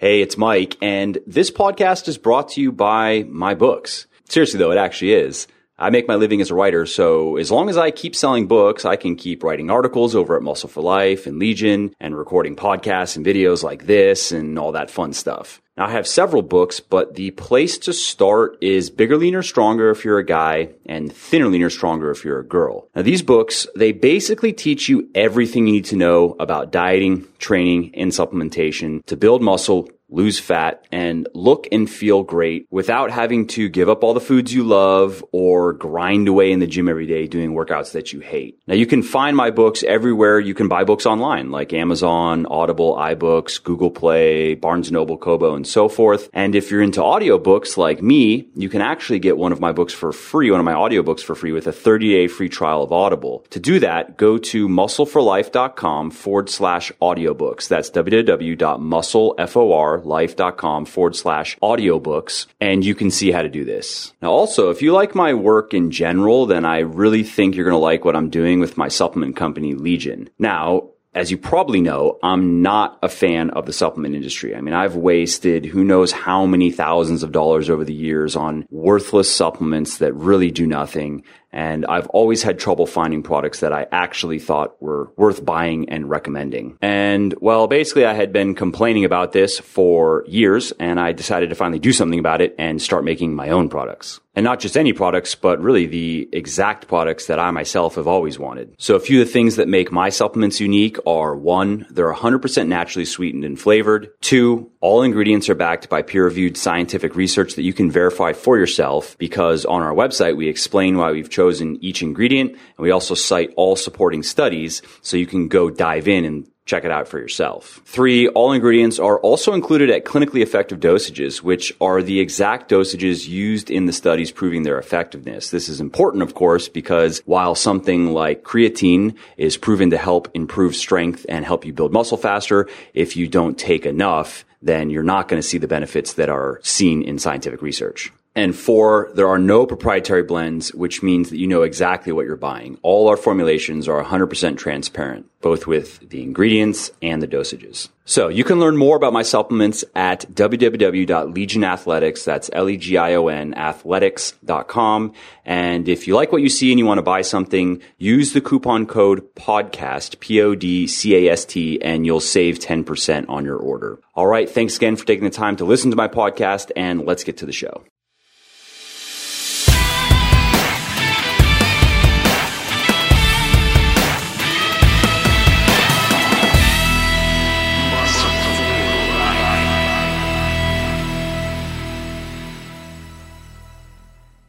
Hey, it's Mike, and this podcast is brought to you by my books. Seriously, though, it actually is. I make my living as a writer, so as long as I keep selling books, I can keep writing articles over at Muscle for Life and Legion and recording podcasts and videos like this and all that fun stuff. Now, I have several books, but the place to start is Bigger, Leaner, Stronger if you're a guy and Thinner, Leaner, Stronger if you're a girl. Now, these books, they basically teach you everything you need to know about dieting, training, and supplementation to build muscle, lose fat, and look and feel great without having to give up all the foods you love or grind away in the gym every day doing workouts that you hate. Now, you can find my books everywhere. You can buy books online like Amazon, Audible, iBooks, Google Play, Barnes & Noble, Kobo, and so forth. And if you're into audiobooks like me, you can actually get one of my books for free, one of my audiobooks for free with a 30-day free trial of Audible. To do that, go to muscleforlife.com/audiobooks. That's www.muscleforlife.com/audiobooks, and you can see how to do this. Now, also, if you like my work in general, then I really think you're going to like what I'm doing with my supplement company, Legion. Now, as you probably know, I'm not a fan of the supplement industry. I mean, I've wasted who knows how many thousands of dollars over the years on worthless supplements that really do nothing. And I've always had trouble finding products that I actually thought were worth buying and recommending. And, well, basically, I had been complaining about this for years, and I decided to finally do something about it and start making my own products. And not just any products, but really the exact products that I myself have always wanted. So a few of the things that make my supplements unique are, one, they're 100% naturally sweetened and flavored. Two, all ingredients are backed by peer-reviewed scientific research that you can verify for yourself, because on our website, we explain why we've chosen each ingredient, and we also cite all supporting studies, so you can go dive in and check it out for yourself. Three, all ingredients are also included at clinically effective dosages, which are the exact dosages used in the studies proving their effectiveness. This is important, of course, because while something like creatine is proven to help improve strength and help you build muscle faster, if you don't take enough, then you're not going to see the benefits that are seen in scientific research. And four, there are no proprietary blends, which means that you know exactly what you're buying. All our formulations are 100% transparent, both with the ingredients and the dosages. So you can learn more about my supplements at www.legionathletics, that's Legion, athletics.com. And if you like what you see and you want to buy something, use the coupon code PODCAST, PODCAST, and you'll save 10% on your order. All right, thanks again for taking the time to listen to my podcast, and let's get to the show.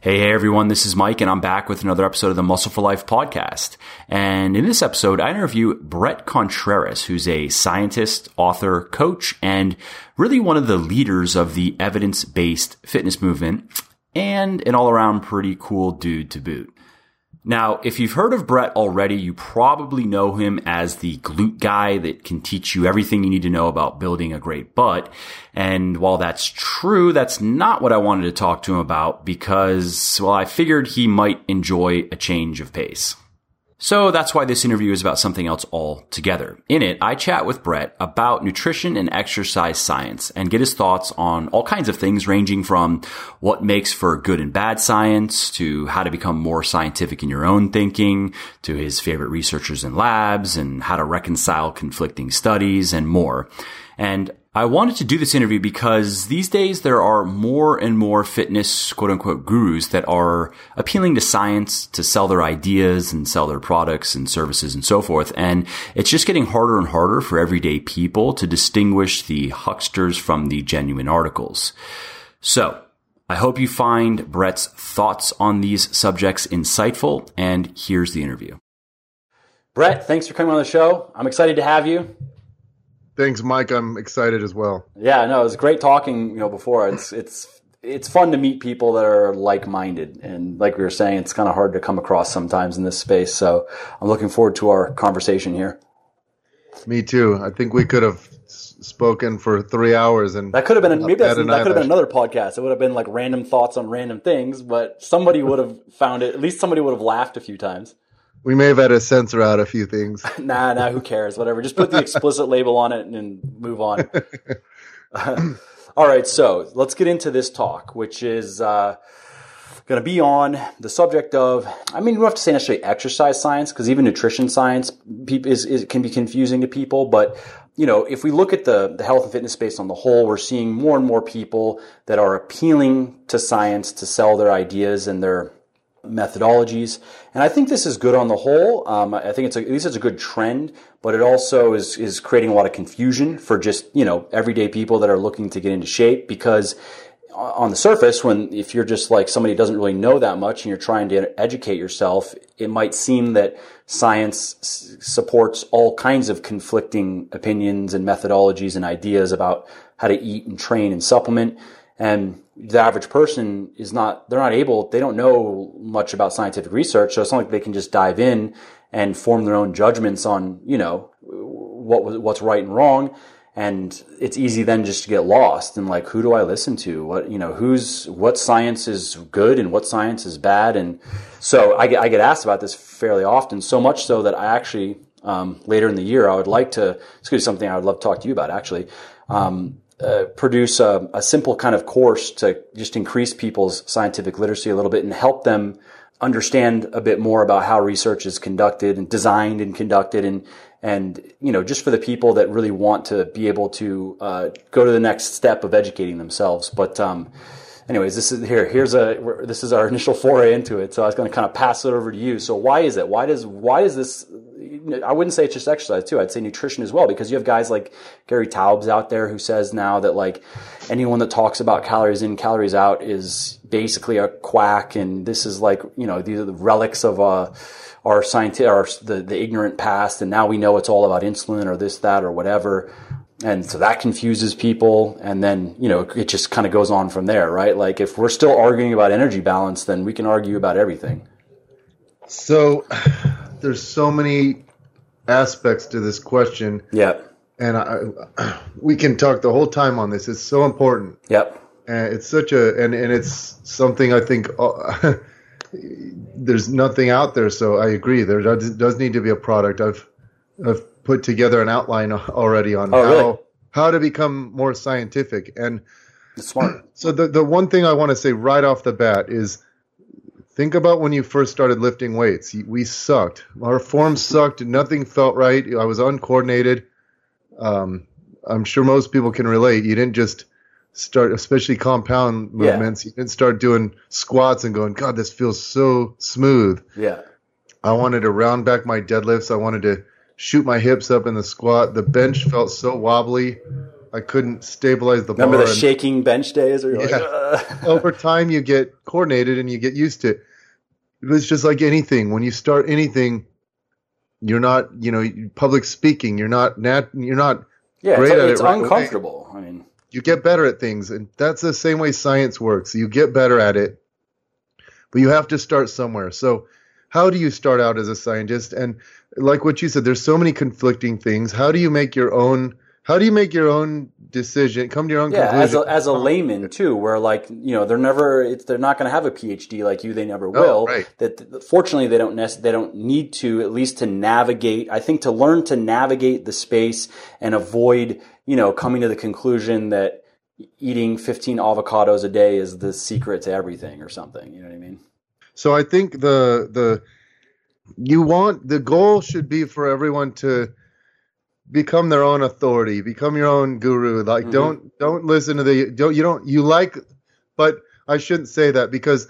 Hey everyone, this is Mike, and I'm back with another episode of the Muscle for Life podcast. And in this episode, I interview Bret Contreras, who's a scientist, author, coach, and really one of the leaders of the evidence-based fitness movement, and an all-around pretty cool dude to boot. Now, if you've heard of Bret already, you probably know him as the glute guy that can teach you everything you need to know about building a great butt. And while that's true, that's not what I wanted to talk to him about because, well, I figured he might enjoy a change of pace. So that's why this interview is about something else altogether. In it, I chat with Bret about nutrition and exercise science and get his thoughts on all kinds of things, ranging from what makes for good and bad science to how to become more scientific in your own thinking, to his favorite researchers and labs, and how to reconcile conflicting studies and more. And I wanted to do this interview because these days there are more and more fitness quote-unquote gurus that are appealing to science to sell their ideas and sell their products and services and so forth. And it's just getting harder and harder for everyday people to distinguish the hucksters from the genuine articles. So I hope you find Bret's thoughts on these subjects insightful, and here's the interview. Bret, thanks for coming on the show. I'm excited to have you. Thanks, Mike. I'm excited as well. Yeah, no, it was great talking, before. It's fun to meet people that are like-minded. And like we were saying, it's kind of hard to come across sometimes in this space. So I'm looking forward to our conversation here. Me too. I think we could have spoken for 3 hours. And that could have been, another podcast. It would have been like random thoughts on random things, but somebody would have found it. At least somebody would have laughed a few times. We may have had to censor out a few things. Nah, who cares? Whatever. Just put the explicit label on it and move on. All right, so let's get into this talk, which is going to be on the subject of, I mean, we don't have to say necessarily exercise science, because even nutrition science can be confusing to people. But, you know, if we look at the health and fitness space on the whole, we're seeing more and more people that are appealing to science to sell their ideas and their methodologies. And I think this is good on the whole. I think at least it's a good trend, but it also is creating a lot of confusion for just, you know, everyday people that are looking to get into shape, because on the surface, if you're just like somebody who doesn't really know that much and you're trying to educate yourself, it might seem that science supports all kinds of conflicting opinions and methodologies and ideas about how to eat and train and supplement. And the average person they don't know much about scientific research. So it's not like they can just dive in and form their own judgments on, you know, what's right and wrong. And it's easy then just to get lost and like, who do I listen to? What science is good and what science is bad? And so I get asked about this fairly often, so much so that I actually, later in the year, something I would love to talk to you about actually. Produce a simple kind of course to just increase people's scientific literacy a little bit and help them understand a bit more about how research is conducted and designed and conducted. And, you know, just for the people that really want to be able to go to the next step of educating themselves. But anyways, this is our initial foray into it. So I was going to kind of pass it over to you. So why is it? Why is this? I wouldn't say it's just exercise too. I'd say nutrition as well, because you have guys like Gary Taubes out there who says now that like anyone that talks about calories in, calories out is basically a quack. And this is like, you know, these are the relics of our the ignorant past. And now we know it's all about insulin or this, that, or whatever. And so that confuses people. And then, you know, it just kind of goes on from there, right? Like if we're still arguing about energy balance, then we can argue about everything. So there's so many aspects to this question. Yep. And we can talk the whole time on this. It's so important. Yep. And it's such and it's something I think there's nothing out there. So I agree. There does need to be a product. I've put together an outline already on how to become more scientific. And that's smart. So the one thing I want to say right off the bat is, think about when you first started lifting weights. We sucked. Our form sucked. Nothing felt right. I was uncoordinated. I'm sure most people can relate. You didn't just start, especially compound movements. Yeah. You didn't start doing squats and going, God, this feels so smooth. Yeah. I wanted to round back my deadlifts. I wanted to shoot my hips up in the squat. The bench felt so wobbly. I couldn't stabilize the bar. Remember the shaking bench days? Where you're like, over time, you get coordinated and you get used to it. It was just like anything. When you start anything, you're not, you know, public speaking. You're not great at it. It's uncomfortable. Right? I mean, you get better at things, and that's the same way science works. You get better at it, but you have to start somewhere. So, how do you start out as a scientist? And like what you said, there's so many conflicting things. How do you make your own decision? Come to your own conclusion. As a layman too, where like, you know, they're not going to have a PhD like you. They never will. Oh, right. That fortunately they don't need to, at least to navigate. I think to learn to navigate the space and avoid, you know, coming to the conclusion that eating 15 avocados a day is the secret to everything or something. You know what I mean? So I think the goal should be for everyone to become their own authority, become your own guru. Like, mm-hmm. don't listen to but I shouldn't say that, because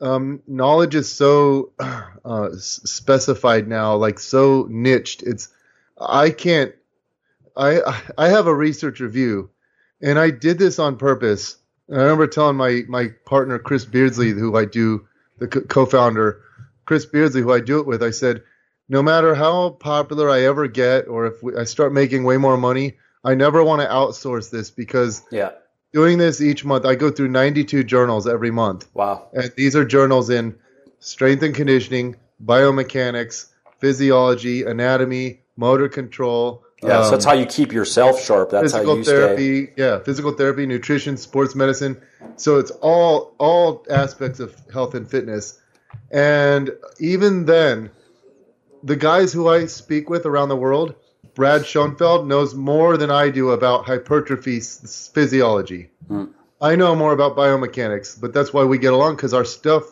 knowledge is so specified now, like so niched. I have a research review, and I did this on purpose. And I remember telling my partner, Chris Beardsley, co-founder, Chris Beardsley, who I do it with, I said, no matter how popular I ever get, or if I start making way more money, I never want to outsource this, because doing this each month, I go through 92 journals every month. Wow. And these are journals in strength and conditioning, biomechanics, physiology, anatomy, motor control. Yeah, so that's how you keep yourself sharp. That's how you therapy, stay. Yeah, physical therapy, nutrition, sports medicine. So it's all aspects of health and fitness. And even then, the guys who I speak with around the world, Brad Schoenfeld knows more than I do about hypertrophy physiology. I know more about biomechanics, but that's why we get along, because our stuff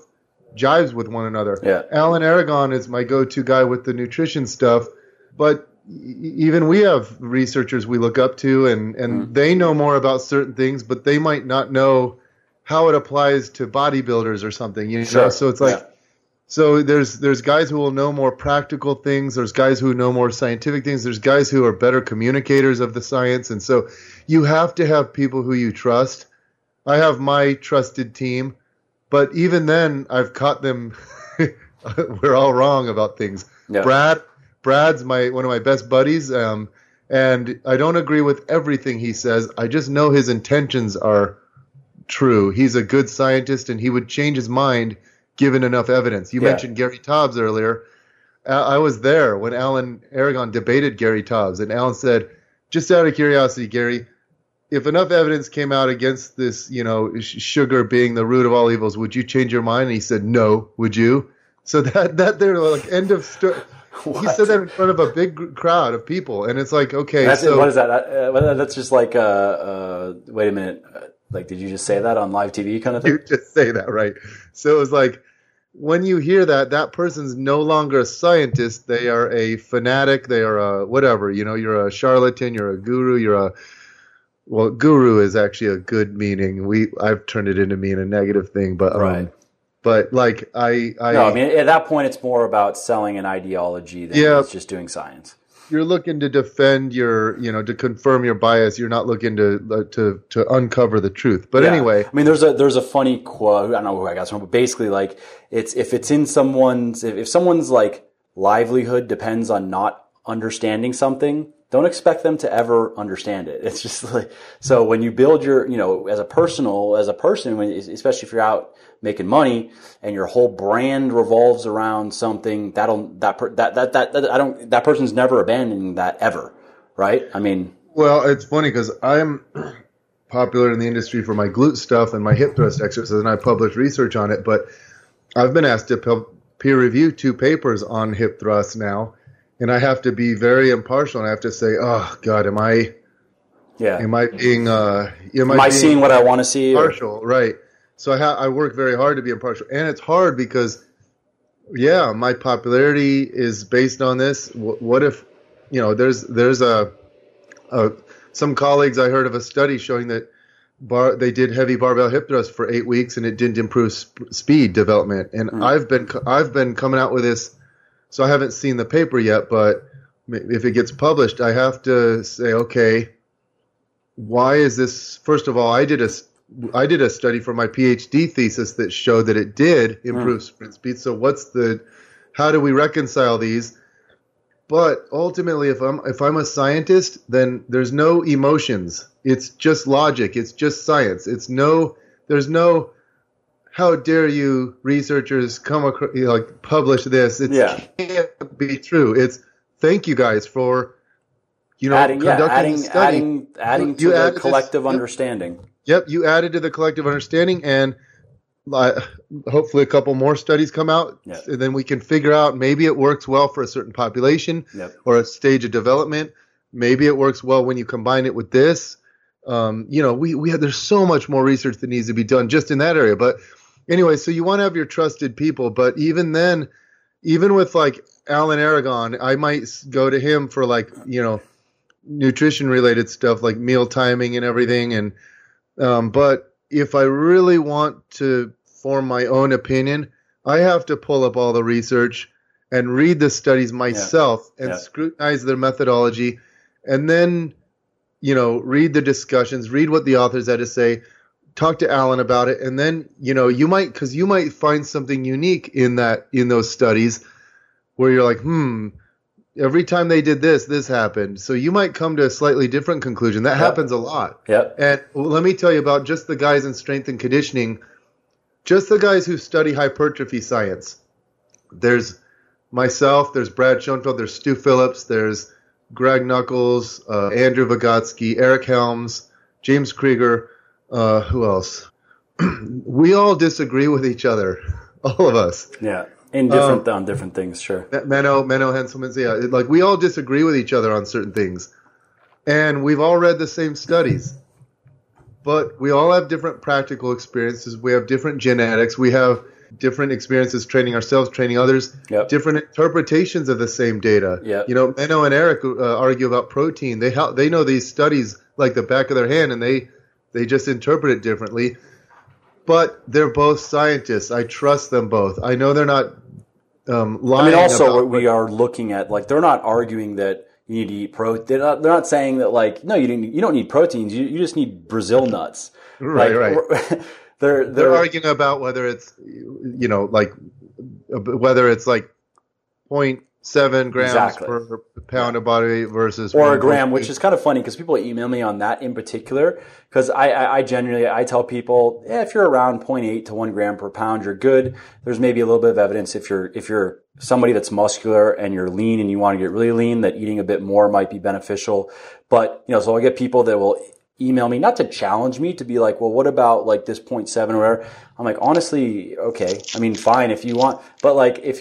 jives with one another. Yeah. Alan Aragon is my go-to guy with the nutrition stuff, but even we have researchers we look up to, and they know more about certain things, but they might not know how it applies to bodybuilders or something. You know? Sure. So it's like, so there's guys who will know more practical things. There's guys who know more scientific things. There's guys who are better communicators of the science. And so you have to have people who you trust. I have my trusted team, but even then I've caught them. We're all wrong about things. Yeah. Brad's one of my best buddies, and I don't agree with everything he says. I just know his intentions are true. He's a good scientist, and he would change his mind given enough evidence. You mentioned Gary Taubes earlier. I was there when Alan Aragon debated Gary Taubes, and Alan said, just out of curiosity, Gary, if enough evidence came out against this, you know, sugar being the root of all evils, would you change your mind? And he said, no, would you? So that they're like, end of story. He said that in front of a big crowd of people, and it's like, okay. That's, so what is that? That's just like, wait a minute. Like, did you just say that on live TV kind of thing? You just say that, right? So it was like, when you hear that, that person's no longer a scientist. They are a fanatic. They are a whatever. You know, you're a charlatan. You're a guru. Well, guru is actually a good meaning. I've turned it into mean a negative thing, but right. But like I mean, at that point, it's more about selling an ideology than it's just doing science. You're looking to defend your, you know, to confirm your bias. You're not looking to uncover the truth. But anyway, I mean, there's a funny quote. I don't know who I got from, but basically, like, it's if someone's like livelihood depends on not understanding something, don't expect them to ever understand it. It's just like, so when you build your, you know, as a person, especially if you're out making money and your whole brand revolves around something, that person's never abandoning that ever. Right. I mean, well, it's funny because I'm popular in the industry for my glute stuff and my hip thrust exercises, and I published research on it, but I've been asked to peer review 2 papers on hip thrust now. And I have to be very impartial, and I have to say, "Oh God, am I seeing what I want to see?" Impartial, right? So I work very hard to be impartial, and it's hard because, my popularity is based on this. What if, you know, there's some colleagues I heard of a study showing that they did heavy barbell hip thrust for 8 weeks and it didn't improve speed development, and I've been coming out with this. So I haven't seen the paper yet, but if it gets published, I have to say, okay, why is this? First of all, I did a study for my PhD thesis that showed that it did improve sprint speed. So how do we reconcile these? But ultimately, if I'm a scientist, then there's no emotions. It's just logic. It's just science. There's no how dare you researchers come across, like, publish this? It can't be true. It's thank you guys for, you know, conducting the study. Adding to the collective understanding. Yep, you added to the collective understanding, and hopefully a couple more studies come out, and then we can figure out maybe it works well for a certain population or a stage of development. Maybe it works well when you combine it with this. You know, there's so much more research that needs to be done just in that area, but. Anyway, so you want to have your trusted people, but even then, even with like Alan Aragon, I might go to him for like, you know, nutrition-related stuff like meal timing and everything. And but if I really want to form my own opinion, I have to pull up all the research and read the studies myself and scrutinize their methodology, and then, you know, read the discussions, read what the authors had to say. Talk to Alan about it, and then, you know, you might find something unique in those studies where you're like, every time they did this happened. So you might come to a slightly different conclusion. That happens a lot. Yep. And let me tell you about just the guys in strength and conditioning, just the guys who study hypertrophy science. There's myself, there's Brad Schoenfeld, there's Stu Phillips, there's Greg Knuckles, Andrew Vygotsky, Eric Helms, James Krieger. Who else? We all disagree with each other, all of us. Yeah. in different on different things, sure. Menno Henselman's, yeah. Like, we all disagree with each other on certain things, and we've all read the same studies, but we all have different practical experiences. We have different genetics. We have different experiences training ourselves, training others, yep. Different interpretations of the same data. Yep. You know, Menno and Eric argue about protein. They know these studies like the back of their hand, and they just interpret it differently. But they're both scientists. I trust them both. I know they're not lying. I mean, also what we are looking at, like, they're not arguing that you need to eat protein. They're not saying that, like, no, you don't need proteins. You just need Brazil nuts. Right, like, right. They're arguing about whether it's, you know, like, whether it's like 0.7 grams exactly. per pound of body versus or a gram, which is kind of funny because people email me on that in particular because I generally I tell people if you're around 0.8 to 1 gram per pound, you're good. There's maybe a little bit of evidence if you're somebody that's muscular and you're lean and you want to get really lean that eating a bit more might be beneficial. But you know, so I get people that will email me, not to challenge me, to be like, well, what about like this 0.7 or whatever? I'm like, honestly, okay. I mean, fine if you want, but like, is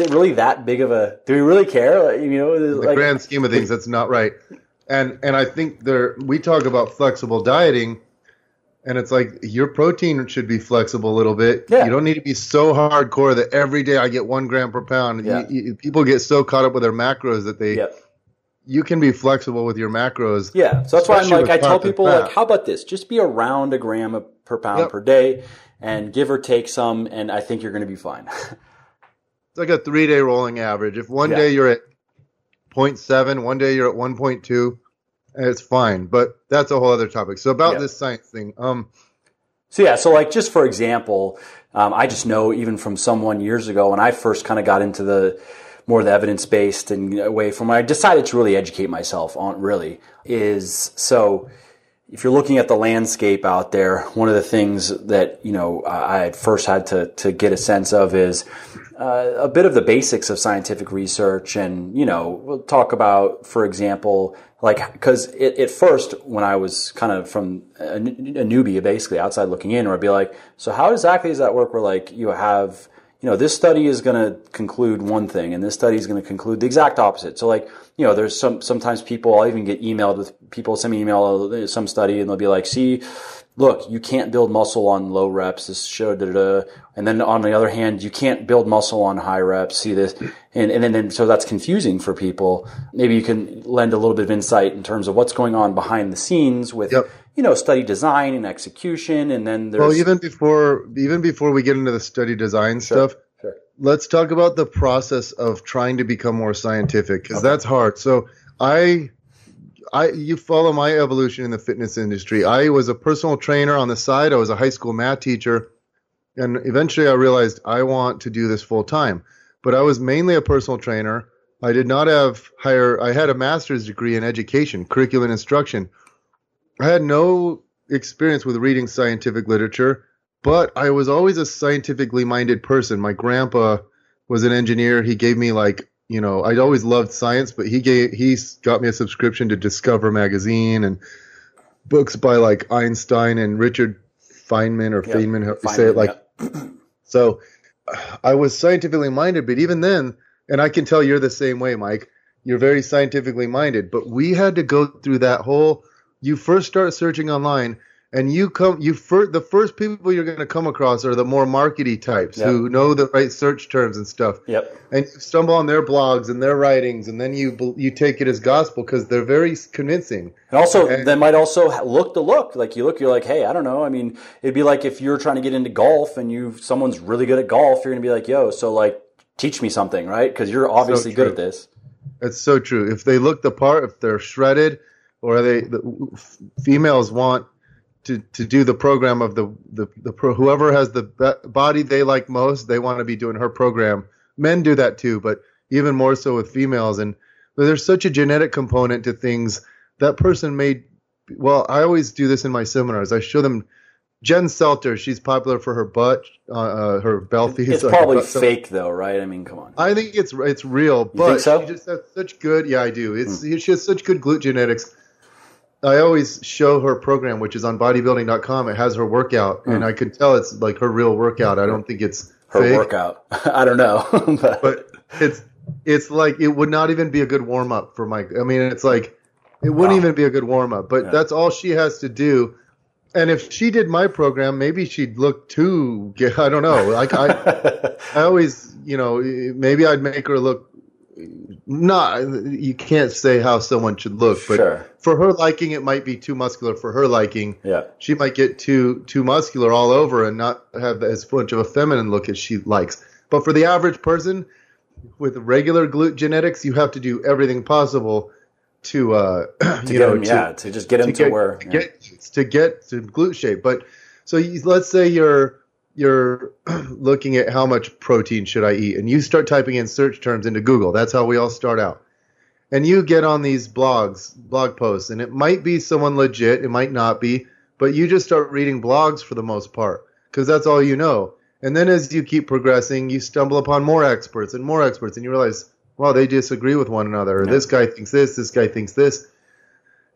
it really that big of a, do we really care? Like, you know, in the grand scheme of things, that's not right. And I think we talk about flexible dieting and it's like your protein should be flexible a little bit. Yeah. You don't need to be so hardcore that every day I get 1 gram per pound. Yeah. People get so caught up with their macros that they, yeah. You can be flexible with your macros. Yeah, so that's why I'm like, I tell people, like, how about this? Just be around 1 gram per pound yep. per day and give or take some, and I think you're going to be fine. It's like a 3-day rolling average. If one yeah. day you're at 0.7, one day you're at 1.2, it's fine. But that's a whole other topic. So about yep. this science thing. So yeah, so like just for example, I just know even from someone years ago when I first kind of got into the – more the evidence-based and away from when I decided to really educate myself on really is, so if you're looking at the landscape out there, one of the things that, you know, I first had to get a sense of is a bit of the basics of scientific research. And, you know, we'll talk about, for example, like, because at first when I was kind of from a newbie, basically outside looking in, where I'd be like, so how exactly does that work where like you have, you know, this study is going to conclude one thing and this study is going to conclude the exact opposite. So like, you know, there's sometimes people, I'll even get emailed with people, send me email, some study, and they'll be like, see, look, you can't build muscle on low reps. This showed da-da-da. And then on the other hand, you can't build muscle on high reps. See this. And then so that's confusing for people. Maybe you can lend a little bit of insight in terms of what's going on behind the scenes with, yep. you know, study design and execution. And then there's... Well, even before we get into the study design sure, stuff, sure. let's talk about the process of trying to become more scientific because okay. that's hard. So you follow my evolution in the fitness industry. I was a personal trainer on the side. I was a high school math teacher. And eventually I realized I want to do this full time. But I was mainly a personal trainer. I did not have I had a master's degree in education, curriculum instruction. I had no experience with reading scientific literature, but I was always a scientifically minded person. My grandpa was an engineer. He gave me you know, I'd always loved science, but he got me a subscription to Discover Magazine and books by like Einstein and Richard Feynman or yep. Feynman, however you say it. Like, yep. So I was scientifically minded, but even then, and I can tell you're the same way, Mike, you're very scientifically minded, but we had to go through that whole, you first start searching online and the first people you're going to come across are the more markety types yep. who know the right search terms and stuff. Yep. And you stumble on their blogs and their writings, and then you take it as gospel because they're very convincing. And also, they might also look. Like you look, you're like, hey, I don't know. I mean, it'd be like if you're trying to get into golf and someone's really good at golf, you're going to be like, yo, so like teach me something, right? Because you're obviously good at this. That's so true. If they look the part, if they're shredded, or females want to do the program of whoever has the body they like most, they want to be doing her program. Men do that too, but even more so with females. And there's such a genetic component to things that person made. Well, I always do this in my seminars. I show them Jen Selter. She's popular for her butt, her belly. It's probably fake though, right? I mean, come on. I think it's real, but you think so? She just has such good. Yeah, I do. She has such good glute genetics. I always show her program, which is on bodybuilding.com. It has her workout, and I could tell it's like her real workout. I don't think it's her workout. I don't know. But it's like, it would not even be a good warm up for Mike. I mean, it's like, it wouldn't even be a good warm up, but that's all she has to do. And if she did my program, maybe she'd look too, I don't know. Like I always, you know, maybe I'd make her look, you can't say how someone should look, but for her liking, it might be too muscular. For her liking, she might get too muscular all over and not have as much of a feminine look as she likes. But for the average person with regular glute genetics, you have to do everything possible to get to glute shape. But so let's say you're looking at how much protein should I eat, and you start typing in search terms into Google. That's how we all start out. And you get on these blog posts, and it might be someone legit, it might not be, but you just start reading blogs for the most part because that's all you know. And then as you keep progressing, you stumble upon more experts, and you realize, wow, they disagree with one another. This guy thinks this guy thinks this.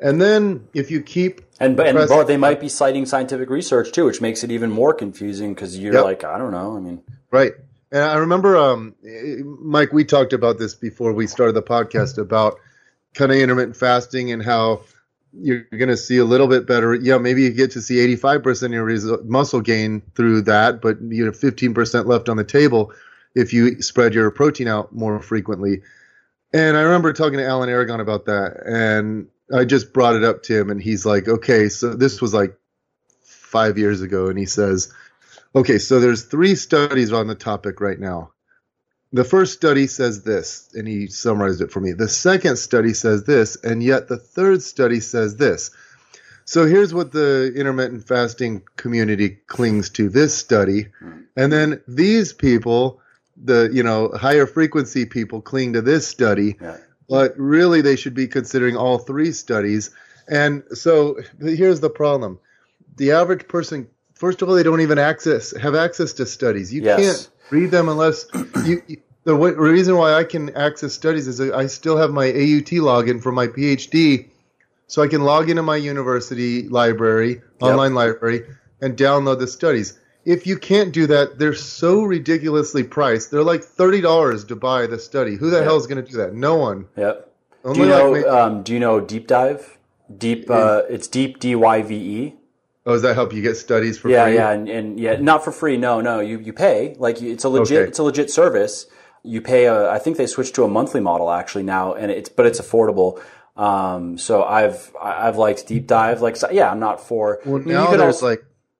And then if you keep they might be citing scientific research too, which makes it even more confusing because you're like, I don't know. I mean, right. And I remember, Mike, we talked about this before we started the podcast about kind of intermittent fasting and how you're going to see a little bit better. Yeah, maybe you get to see 85% of your muscle gain through that, but you have 15% left on the table if you spread your protein out more frequently. And I remember talking to Alan Aragon about that, and I just brought it up to him, and he's like, okay, so this was like 5 years ago, and he says, okay, so there's 3 studies on the topic right now. The first study says this, and he summarized it for me. The second study says this, and yet the third study says this. So here's what the intermittent fasting community clings to, this study, and then these people, the higher frequency people, cling to this study. Yeah. But really, they should be considering all 3 studies. And so here's the problem. The average person, first of all, they don't even have access to studies. You can't read them unless the reason why I can access studies is I still have my AUT login for my PhD. So I can log into my university library, online library, and download the studies. If you can't do that, they're so ridiculously priced. They're like $30 to buy the study. Who the hell is going to do that? No one. Yep. Only do you know Deep Dive? It's Deep DYVE. Oh, does that help you get studies for free? Yeah, and not for free. No, you pay. Like it's a legit service. You pay. I think they switched to a monthly model actually now, and it's affordable. So I've liked Deep Dive. I'm not for. Well, now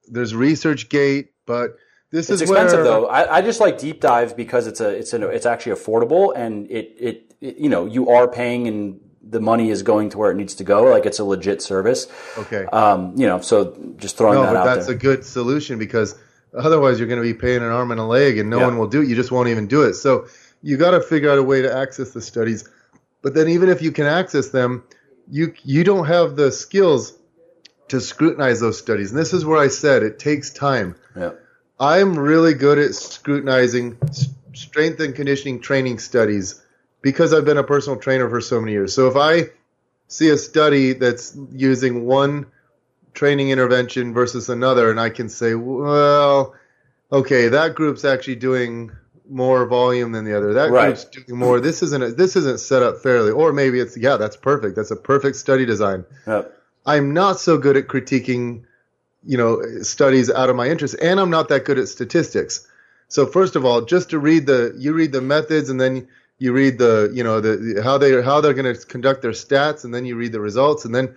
there's ResearchGate, but it's expensive though. I just like Deep Dive because it's actually affordable, and it you are paying and the money is going to where it needs to go. Like it's a legit service. Okay. So just throwing that out there. That's a good solution because otherwise you're going to be paying an arm and a leg, and no one will do it. You just won't even do it. So you got to figure out a way to access the studies. But then even if you can access them, you don't have the skills to scrutinize those studies. And this is where I said it takes time. Yeah. I'm really good at scrutinizing strength and conditioning training studies because I've been a personal trainer for so many years. So if I see a study that's using one training intervention versus another, and I can say, well, okay, that group's actually doing more volume than the other. That group's doing more. This isn't set up fairly. Or maybe it's, that's perfect. That's a perfect study design. Yeah. I'm not so good at critiquing, studies out of my interest, and I'm not that good at statistics. So first of all, just to read the methods, and then you read how they're going to conduct their stats, and then you read the results, and then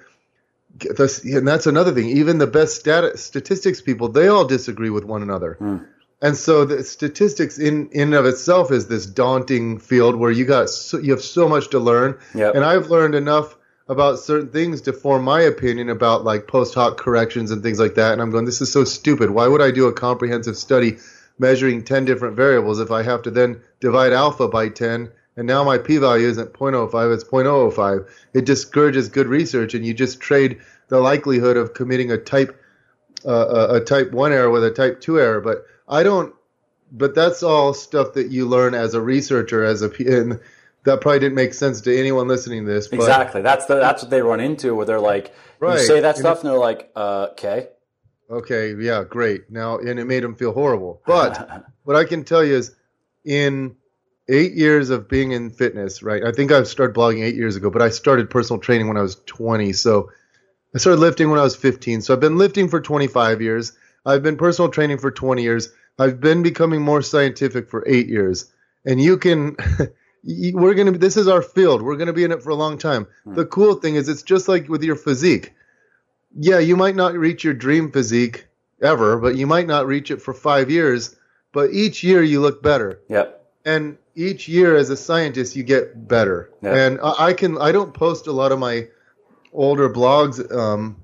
that's another thing. Even the best statistics people, they all disagree with one another, and so the statistics in and of itself is this daunting field where you have so much to learn, and I've learned enough about certain things to form my opinion about like post hoc corrections and things like that. And I'm going, this is so stupid. Why would I do a comprehensive study measuring 10 different variables if I have to then divide alpha by 10? And now my p-value isn't 0.05, it's 0.005. It discourages good research, and you just trade the likelihood of committing a type 1 error with a type 2 error. But that's all stuff that you learn as a researcher, that probably didn't make sense to anyone listening to this. But exactly. That's what they run into, where they're like, you say that stuff, and they're like, okay. Okay, yeah, great. Now, and it made him feel horrible. But what I can tell you is in 8 years of being in fitness, right? I think I started blogging 8 years ago, but I started personal training when I was 20. So I started lifting when I was 15. So I've been lifting for 25 years. I've been personal training for 20 years. I've been becoming more scientific for 8 years. And you can, this is our field. We're going to be in it for a long time. The cool thing is it's just like with your physique. Yeah, you might not reach your dream physique ever, but you might not reach it for 5 years. But each year you look better. Yep. And each year as a scientist you get better. Yep. And I don't post a lot of my older blogs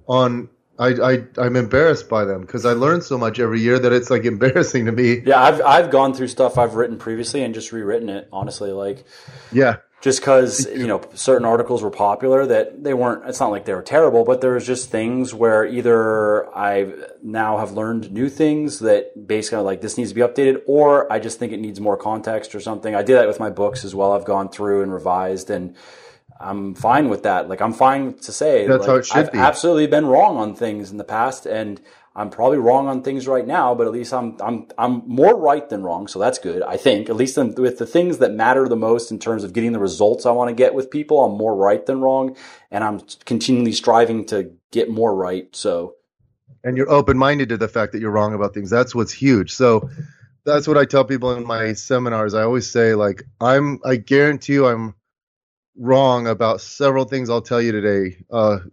on. I'm embarrassed by them because I learn so much every year that it's like embarrassing to me. Yeah, I've gone through stuff I've written previously and just rewritten it. Honestly, like yeah. Just because, you know, certain articles were popular that they weren't, it's not like they were terrible, but there was just things where either I now have learned new things that basically I'm like, this needs to be updated, or I just think it needs more context or something. I did that with my books as well. I've gone through and revised, and I'm fine with that. Like, I'm fine to say that's like, how it should be. I've absolutely been wrong on things in the past, and I'm probably wrong on things right now, but at least I'm more right than wrong, so that's good. I think at least with the things that matter the most in terms of getting the results I want to get with people, I'm more right than wrong, and I'm continually striving to get more right. So, and you're open-minded to the fact that you're wrong about things. That's what's huge. So that's what I tell people in my seminars. I always say, like, I guarantee you I'm wrong about several things I'll tell you today. 5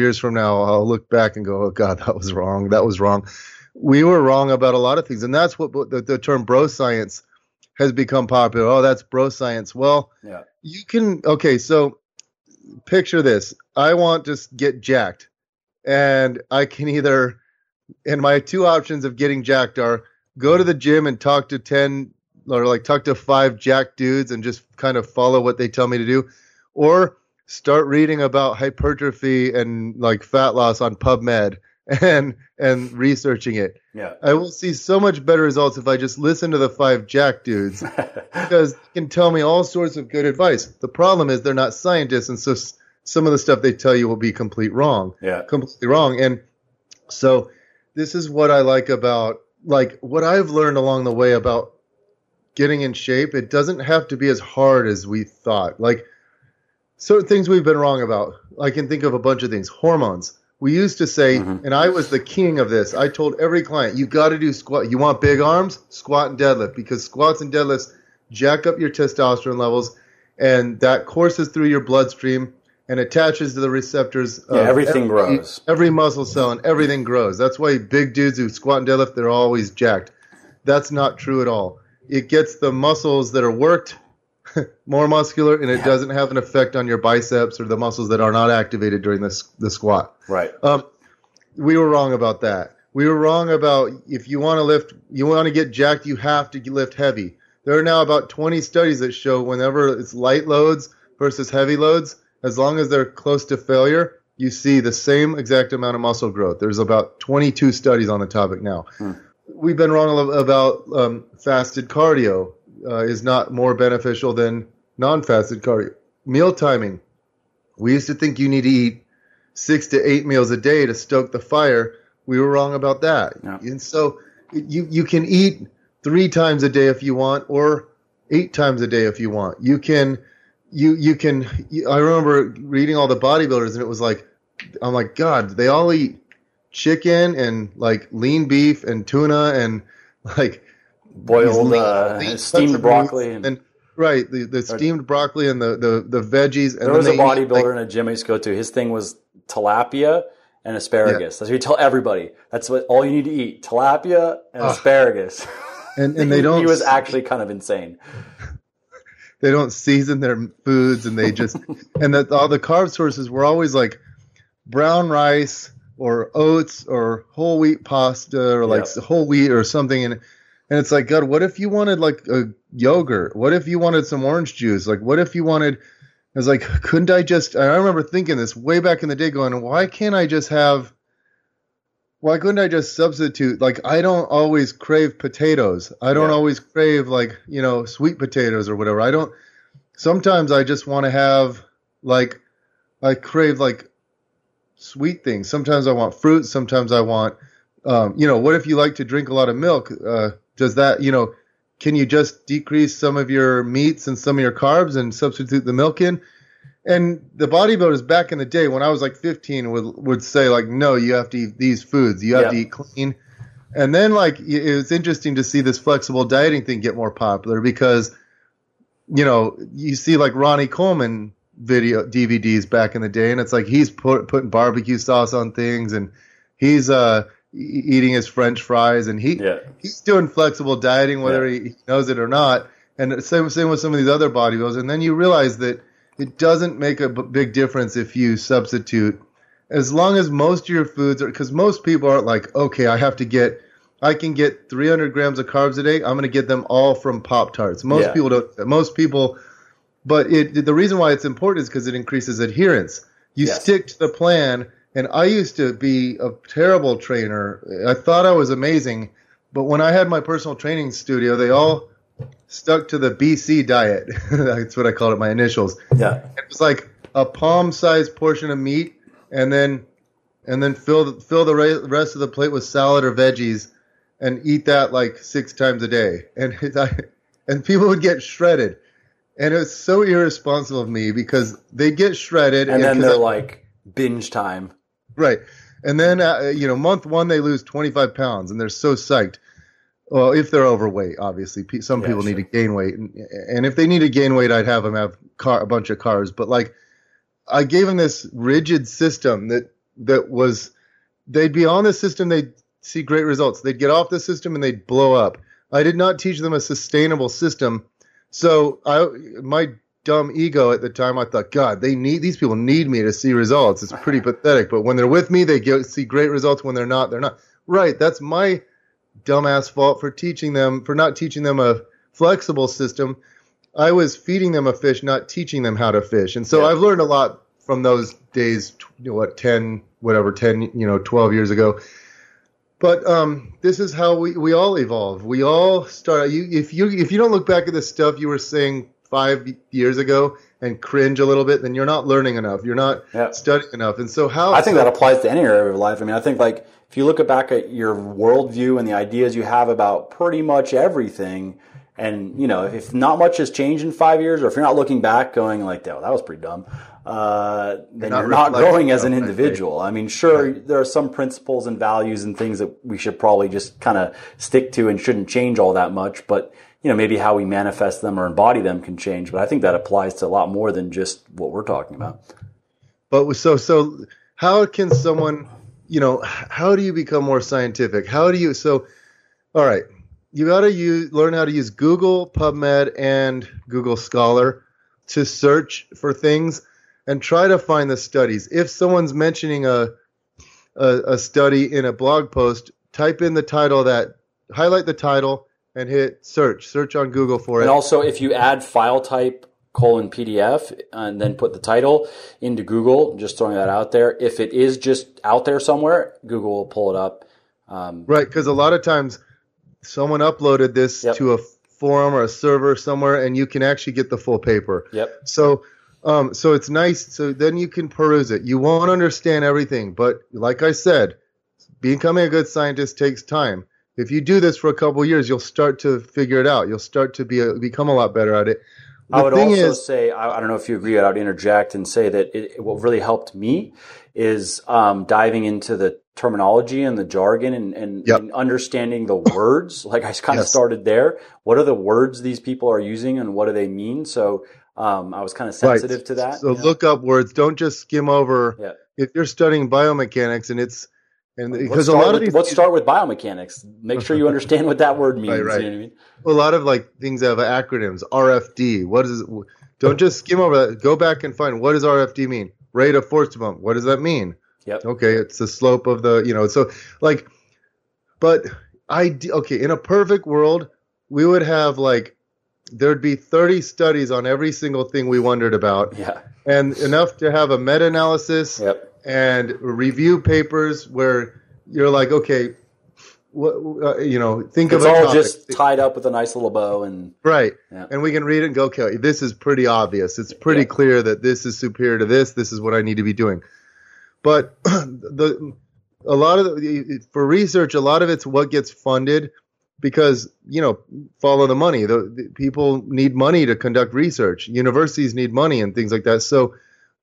years from now, I'll look back and go, oh God, that was wrong. That was wrong. We were wrong about a lot of things. And that's what the term bro science has become popular. Oh, that's bro science. Well, yeah. So picture this. I want to get jacked, and I can either, and my two options of getting jacked are go to the gym and talk to 10 or like talk to 5 jack dudes and just kind of follow what they tell me to do, or start reading about hypertrophy and like fat loss on PubMed and researching it. Yeah. I will see so much better results if I just listen to the 5 jack dudes because they can tell me all sorts of good advice. The problem is they're not scientists. And so some of the stuff they tell you will be completely wrong. And so this is what I like about like what I've learned along the way about getting in shape. It doesn't have to be as hard as we thought. Like certain things we've been wrong about. I can think of a bunch of things. Hormones. We used to say, and I was the king of this. I told every client, you got to do squat. You want big arms? Squat and deadlift, because squats and deadlifts jack up your testosterone levels, and that courses through your bloodstream and attaches to the receptors. Everything grows. Every muscle cell and everything grows. That's why big dudes who squat and deadlift, they're always jacked. That's not true at all. It gets the muscles that are worked more muscular, and it doesn't have an effect on your biceps or the muscles that are not activated during the squat. Right. We were wrong about that. We were wrong about if you want to lift, you want to get jacked, you have to lift heavy. There are now about 20 studies that show whenever it's light loads versus heavy loads, as long as they're close to failure, you see the same exact amount of muscle growth. There's about 22 studies on the topic now. We've been wrong about fasted cardio is not more beneficial than non-fasted cardio. Meal timing. We used to think you need to eat 6 to 8 meals a day to stoke the fire. We were wrong about that. Yeah. And so you can eat 3 times a day if you want, or 8 times a day if you want. I remember reading all the bodybuilders, and it was like, I'm like, God, they all eat chicken and like lean beef and tuna and like boiled steamed broccoli and right, the steamed broccoli and the veggies. And there was a bodybuilder in a gym I used to go to. His thing was tilapia and asparagus. That's what you tell everybody. That's what all you need to eat: tilapia and asparagus. And they don't. He was actually kind of insane. They don't season their foods, and they just and that all the carb sources were always like brown rice or oats or whole wheat pasta or like whole wheat or something. And it's like, God, what if you wanted like a yogurt? What if you wanted some orange juice? Like, what if you wanted, I was like, couldn't I just, and I remember thinking this way back in the day going, why couldn't I just substitute? Like, I don't always crave potatoes. I don't always crave like, sweet potatoes or whatever. Sometimes I just want to have like, I crave like sweet things. Sometimes I want fruit. Sometimes I want what if you like to drink a lot of milk? Does that, can you just decrease some of your meats and some of your carbs and substitute the milk in? And the bodybuilders back in the day, when I was like 15, would say like, no, you have to eat these foods. You have to eat clean. And then like it was interesting to see this flexible dieting thing get more popular because, you see like Ronnie Coleman video DVDs back in the day, and it's like he's putting barbecue sauce on things, and he's eating his French fries, and he's doing flexible dieting whether he knows it or not. And same with some of these other bodybuilders. And then you realize that it doesn't make a big difference if you substitute, as long as most of your foods are, because most people aren't like, okay, I can get 300 grams of carbs a day. I'm going to get them all from Pop-Tarts. Most people don't. But the reason why it's important is because it increases adherence. You stick to the plan. And I used to be a terrible trainer. I thought I was amazing. But when I had my personal training studio, they all stuck to the BC diet. That's what I called it, my initials. Yeah. It was like a palm-sized portion of meat, and then fill the rest of the plate with salad or veggies and eat that like 6 times a day. And people would get shredded. And it was so irresponsible of me because they get shredded. And then they're like binge time. Right. And then, month one, they lose 25 pounds and they're so psyched. Well, if they're overweight, obviously. Some people need to gain weight. And if they need to gain weight, I'd have them have a bunch of carbs. But like I gave them this rigid system that was – they'd be on the system, they'd see great results. They'd get off the system and they'd blow up. I did not teach them a sustainable system. So my dumb ego at the time, I thought, God, these people need me to see results. It's pretty pathetic. But when they're with me, they see great results. When they're not, they're not. Right. That's my dumbass fault for not teaching them a flexible system. I was feeding them a fish, not teaching them how to fish. And so I've learned a lot from those days, 12 years ago. But this is how we all evolve. We all start. If you don't look back at the stuff you were saying 5 years ago and cringe a little bit, then you're not learning enough. You're not studying enough. And so I think that applies to any area of life. I mean, I think like if you look back at your worldview and the ideas you have about pretty much everything, and if not much has changed in 5 years, or if you're not looking back going like, "Oh, that was pretty dumb," then you're not growing as an individual. I mean, sure, there are some principles and values and things that we should probably just kind of stick to and shouldn't change all that much. But maybe how we manifest them or embody them can change. But I think that applies to a lot more than just what we're talking about. But so how can someone, how do you become more scientific? How do you? So, all right. You got to learn how to use Google, PubMed, and Google Scholar to search for things and try to find the studies. If someone's mentioning a study in a blog post, type in the title of that, highlight the title, and hit search. Search on Google for it. And also, if you add file type /PDF and then put the title into Google, just throwing that out there, if it is just out there somewhere, Google will pull it up. Right, because a lot of times someone uploaded this to a forum or a server somewhere, and you can actually get the full paper. Yep. So it's nice. So then you can peruse it. You won't understand everything, but like I said, becoming a good scientist takes time. If you do this for a couple of years, you'll start to figure it out. You'll start to become a lot better at it. I don't know if you agree, I would interject and say that what really helped me is diving into the terminology and the jargon and understanding the words. Like I kind of started there. What are the words these people are using and what do they mean? So I was kind of sensitive to that. So look up words. Don't just skim over. Yeah. If you're studying biomechanics let's start with biomechanics. Make sure you understand what that word means. Right. You know what I mean? A lot of like things have acronyms. RFD. Don't just skim over that. Go back and find what does RFD mean? Rate of force to pump. What does that mean? Yep. Okay, it's the slope of the in a perfect world, we would have like there'd be 30 studies on every single thing we wondered about. Yeah. And enough to have a meta-analysis. Yep. And review papers where you're like, okay, think of a topic. It's all just tied up with a nice little bow. Right. Yeah. And we can read it and go, okay, this is pretty obvious. It's pretty clear that this is superior to this. This is what I need to be doing. But a lot of the, for research, a lot of it's what gets funded because, you know, follow the money. The people need money to conduct research. Universities need money and things like that. So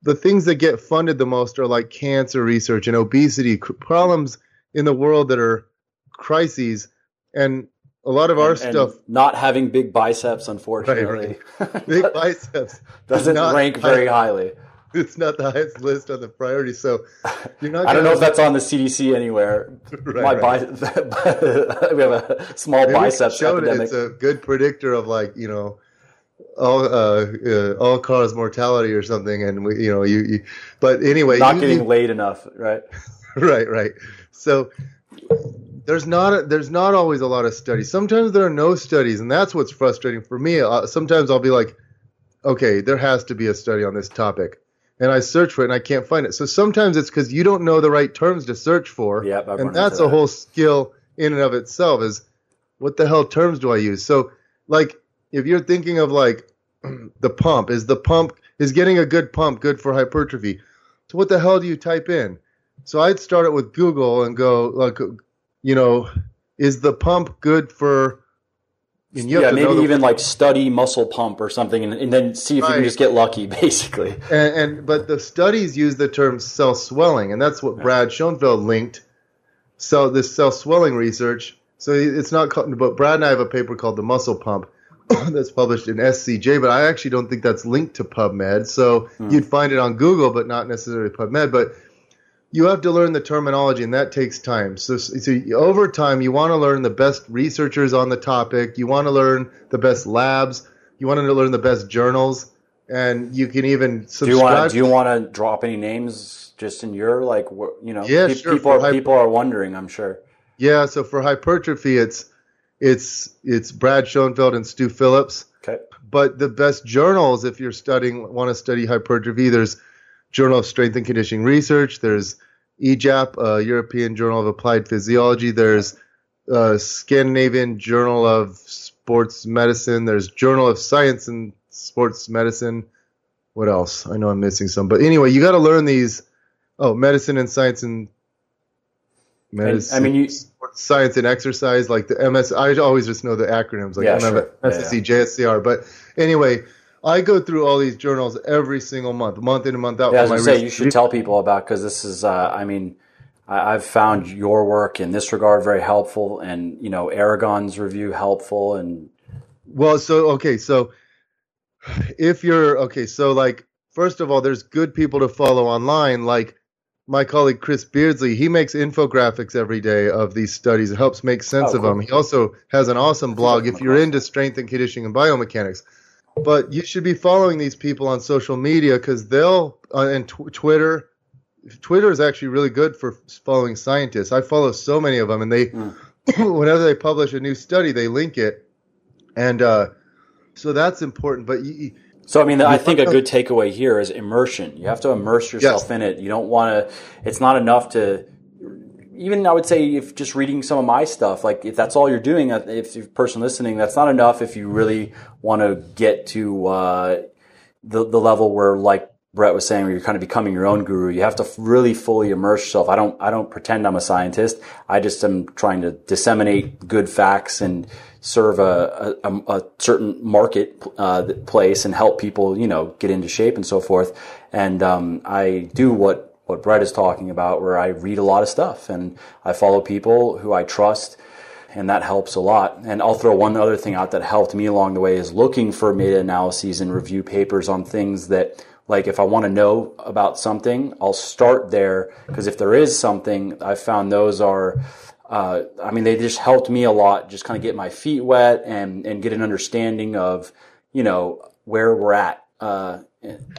the things that get funded the most are like cancer research and obesity, problems in the world that are crises. And a lot of our stuff, not having big biceps, unfortunately, right. Big biceps doesn't rank very highly. It's not the highest list on the priority. So you're not. I don't know if that's on the CDC anywhere. Right, we have a small biceps epidemic. It's a good predictor of, like, you know, all cause mortality or something. And we, you know, you but anyway, not getting laid enough, right? Right. So there's not always a lot of studies. Sometimes there are no studies, and that's what's frustrating for me. Sometimes I'll be like, okay, there has to be a study on this topic, and I search for it and I can't find it. So sometimes it's because you don't know the right terms to search for, and that's a whole skill in and of itself, is what the hell terms do I use? So, like, if you're thinking of, like, is getting a good pump good for hypertrophy? So what the hell do you type in? So I'd start it with Google and go, like, you know, is the pump good for, and you have to maybe even like study muscle pump or something, and then see if you can just get lucky, basically. But the studies use the term cell swelling, and that's what Brad Schoenfeld linked. So this cell swelling research. So it's not called, but Brad and I have a paper called The Muscle Pump that's published in SCJ, but I actually don't think that's linked to PubMed. So you'd find it on Google, but not necessarily PubMed. But you have to learn the terminology, and that takes time. So over time, you want to learn the best researchers on the topic. You want to learn the best labs. You want to learn the best journals, and you can even subscribe. Do you want to drop any names just in your, like, you know? Yeah, sure. People are wondering, I'm sure. Yeah, so for hypertrophy, it's Brad Schoenfeld and Stu Phillips. Okay. But the best journals, if you're want to study hypertrophy, there's Journal of Strength and Conditioning Research. There's EJAP, European Journal of Applied Physiology. There's Scandinavian Journal of Sports Medicine. There's Journal of Science and Sports Medicine. What else? I know I'm missing some. But anyway, you got to learn these. Oh, Medicine and Science and Medicine. And, I mean, Sports Science and Exercise, like the MS. I always just know the acronyms. Like MSC, JSCR. But anyway, I go through all these journals every single month in and month out. Yeah, I was going to say, you should tell people about, because this is, I've found your work in this regard very helpful, and, you know, Aragon's review helpful. And first of all, there's good people to follow online. Like my colleague, Chris Beardsley, he makes infographics every day of these studies. It helps make sense of them. He also has an awesome blog if you're into strength and conditioning and biomechanics. But you should be following these people on social media, because they'll Twitter. Twitter is actually really good for following scientists. I follow so many of them, and they whenever they publish a new study, they link it, and so that's important. But I think a good takeaway here is immersion. You have to immerse yourself in it. You don't want to. It's not enough to. Even I would say, if just reading some of my stuff, like if that's all you're doing, if you're a person listening, that's not enough. If you really want to get to the level where, like Brett was saying, where you're kind of becoming your own guru, you have to really fully immerse yourself. I don't pretend I'm a scientist. I just am trying to disseminate good facts and serve a certain market place and help people, you know, get into shape and so forth. And I do what Brett is talking about, where I read a lot of stuff and I follow people who I trust, and that helps a lot. And I'll throw one other thing out that helped me along the way, is looking for meta-analyses and review papers on things that, like, if I want to know about something, I'll start there, because if there is something, I've found those are, they just helped me a lot, just kind of get my feet wet and get an understanding of, you know, where we're at.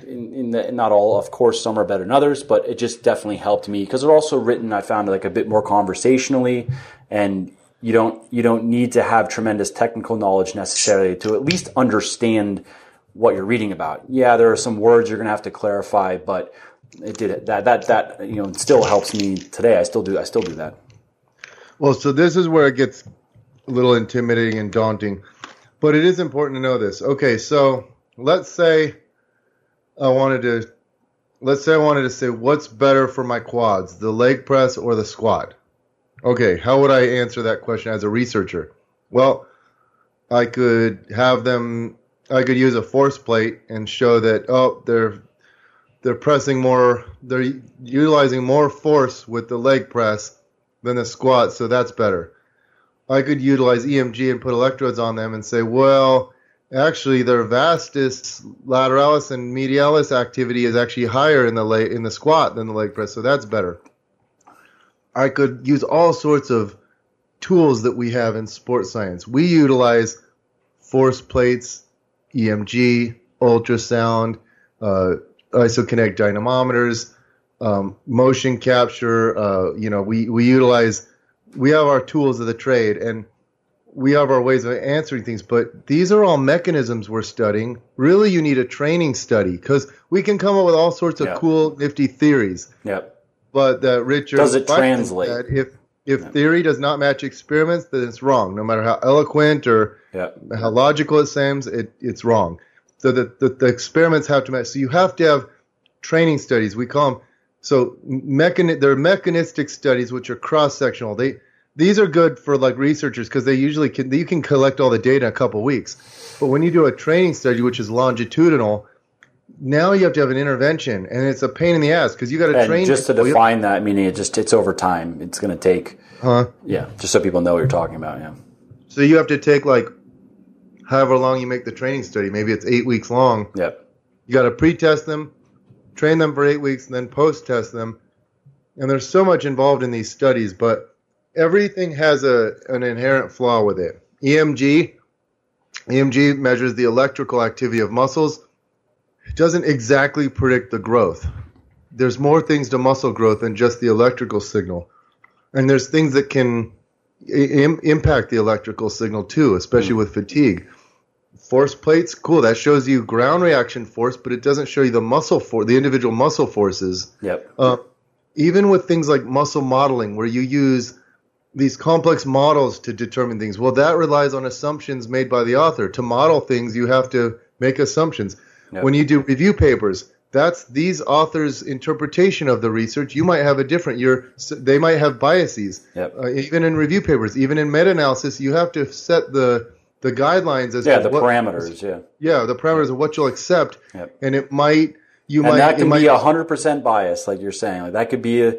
Not all, of course, some are better than others, but it just definitely helped me, because they're also written, I found, like, a bit more conversationally, and you don't need to have tremendous technical knowledge necessarily to at least understand what you're reading about. Yeah, there are some words you're going to have to clarify, but it did that you know, still helps me today. I still do that. Well, so this is where it gets a little intimidating and daunting, but it is important to know this. Okay, so let's say I wanted to let's say I wanted to say, what's better for my quads, the leg press or the squat? Okay, how would I answer that question as a researcher? Well, I could have them, I could use a force plate and show that, oh, they're pressing more, they're utilizing more force with the leg press than the squat, so that's better. I could utilize EMG and put electrodes on them and say, well, actually their vastus, lateralis, and medialis activity is actually higher in the squat than the leg press, so that's better. I could use all sorts of tools that we have in sports science. We utilize force plates, EMG, ultrasound, isokinetic dynamometers, motion capture. We have our tools of the trade, and we have our ways of answering things. But these are all mechanisms we're studying. Really, you need a training study because we can come up with all sorts of cool, nifty theories. Yep. But Richard, does it translate? That if theory does not match experiments, then it's wrong. No matter how eloquent or how logical it seems, it's wrong. So the experiments have to match. So you have to have training studies. We call them they're mechanistic studies, which are cross-sectional. These are good for like researchers because they usually you can collect all the data in a couple of weeks. But when you do a training study, which is longitudinal, now you have to have an intervention, and it's a pain in the ass because you got to train. Just to define that, meaning it's over time. It's going to take. Yeah, just so people know what you're talking about. Yeah. So you have to take like however long you make the training study. Maybe it's 8 weeks long. Yep. You got to pre-test them, train them for 8 weeks, and then post-test them. And there's so much involved in these studies, but everything has an inherent flaw with it. EMG measures the electrical activity of muscles. It doesn't exactly predict the growth. There's more things to muscle growth than just the electrical signal. And there's things that can impact the electrical signal too, especially with fatigue. Force plates, cool. That shows you ground reaction force, but it doesn't show you the muscle force, the individual muscle forces. Yep. Even with things like muscle modeling, where you use these complex models to determine things, well, that relies on assumptions made by the author. To model things, you have to make assumptions. Yep. When you do review papers, that's these authors' interpretation of the research. You might have a different. They might have biases. Yep. Even in review papers, even in meta-analysis, you have to set the guidelines as to the parameters. The parameters of what you'll accept, and it might that can be 100% biased, like you're saying. Like that could be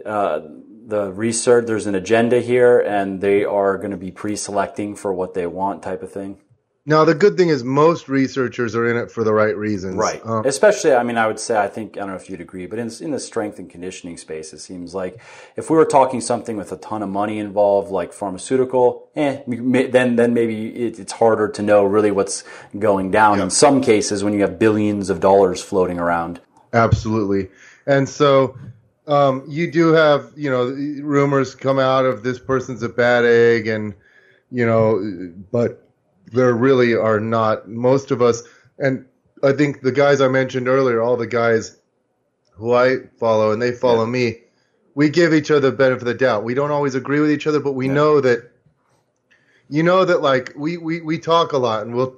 the research. There's an agenda here, and they are going to be pre-selecting for what they want, type of thing. Now, the good thing is most researchers are in it for the right reasons. Right. Especially, I would say, I don't know if you'd agree, but in the strength and conditioning space, it seems like if we were talking something with a ton of money involved, like pharmaceutical, then maybe it's harder to know really what's going down in some cases when you have billions of dollars floating around. Absolutely. And so you do have, rumors come out of this person's a bad egg and, but there really are not most of us. And I think the guys I mentioned earlier, all the guys who I follow and they follow me, we give each other the benefit of the doubt. We don't always agree with each other, but we know that, like we talk a lot and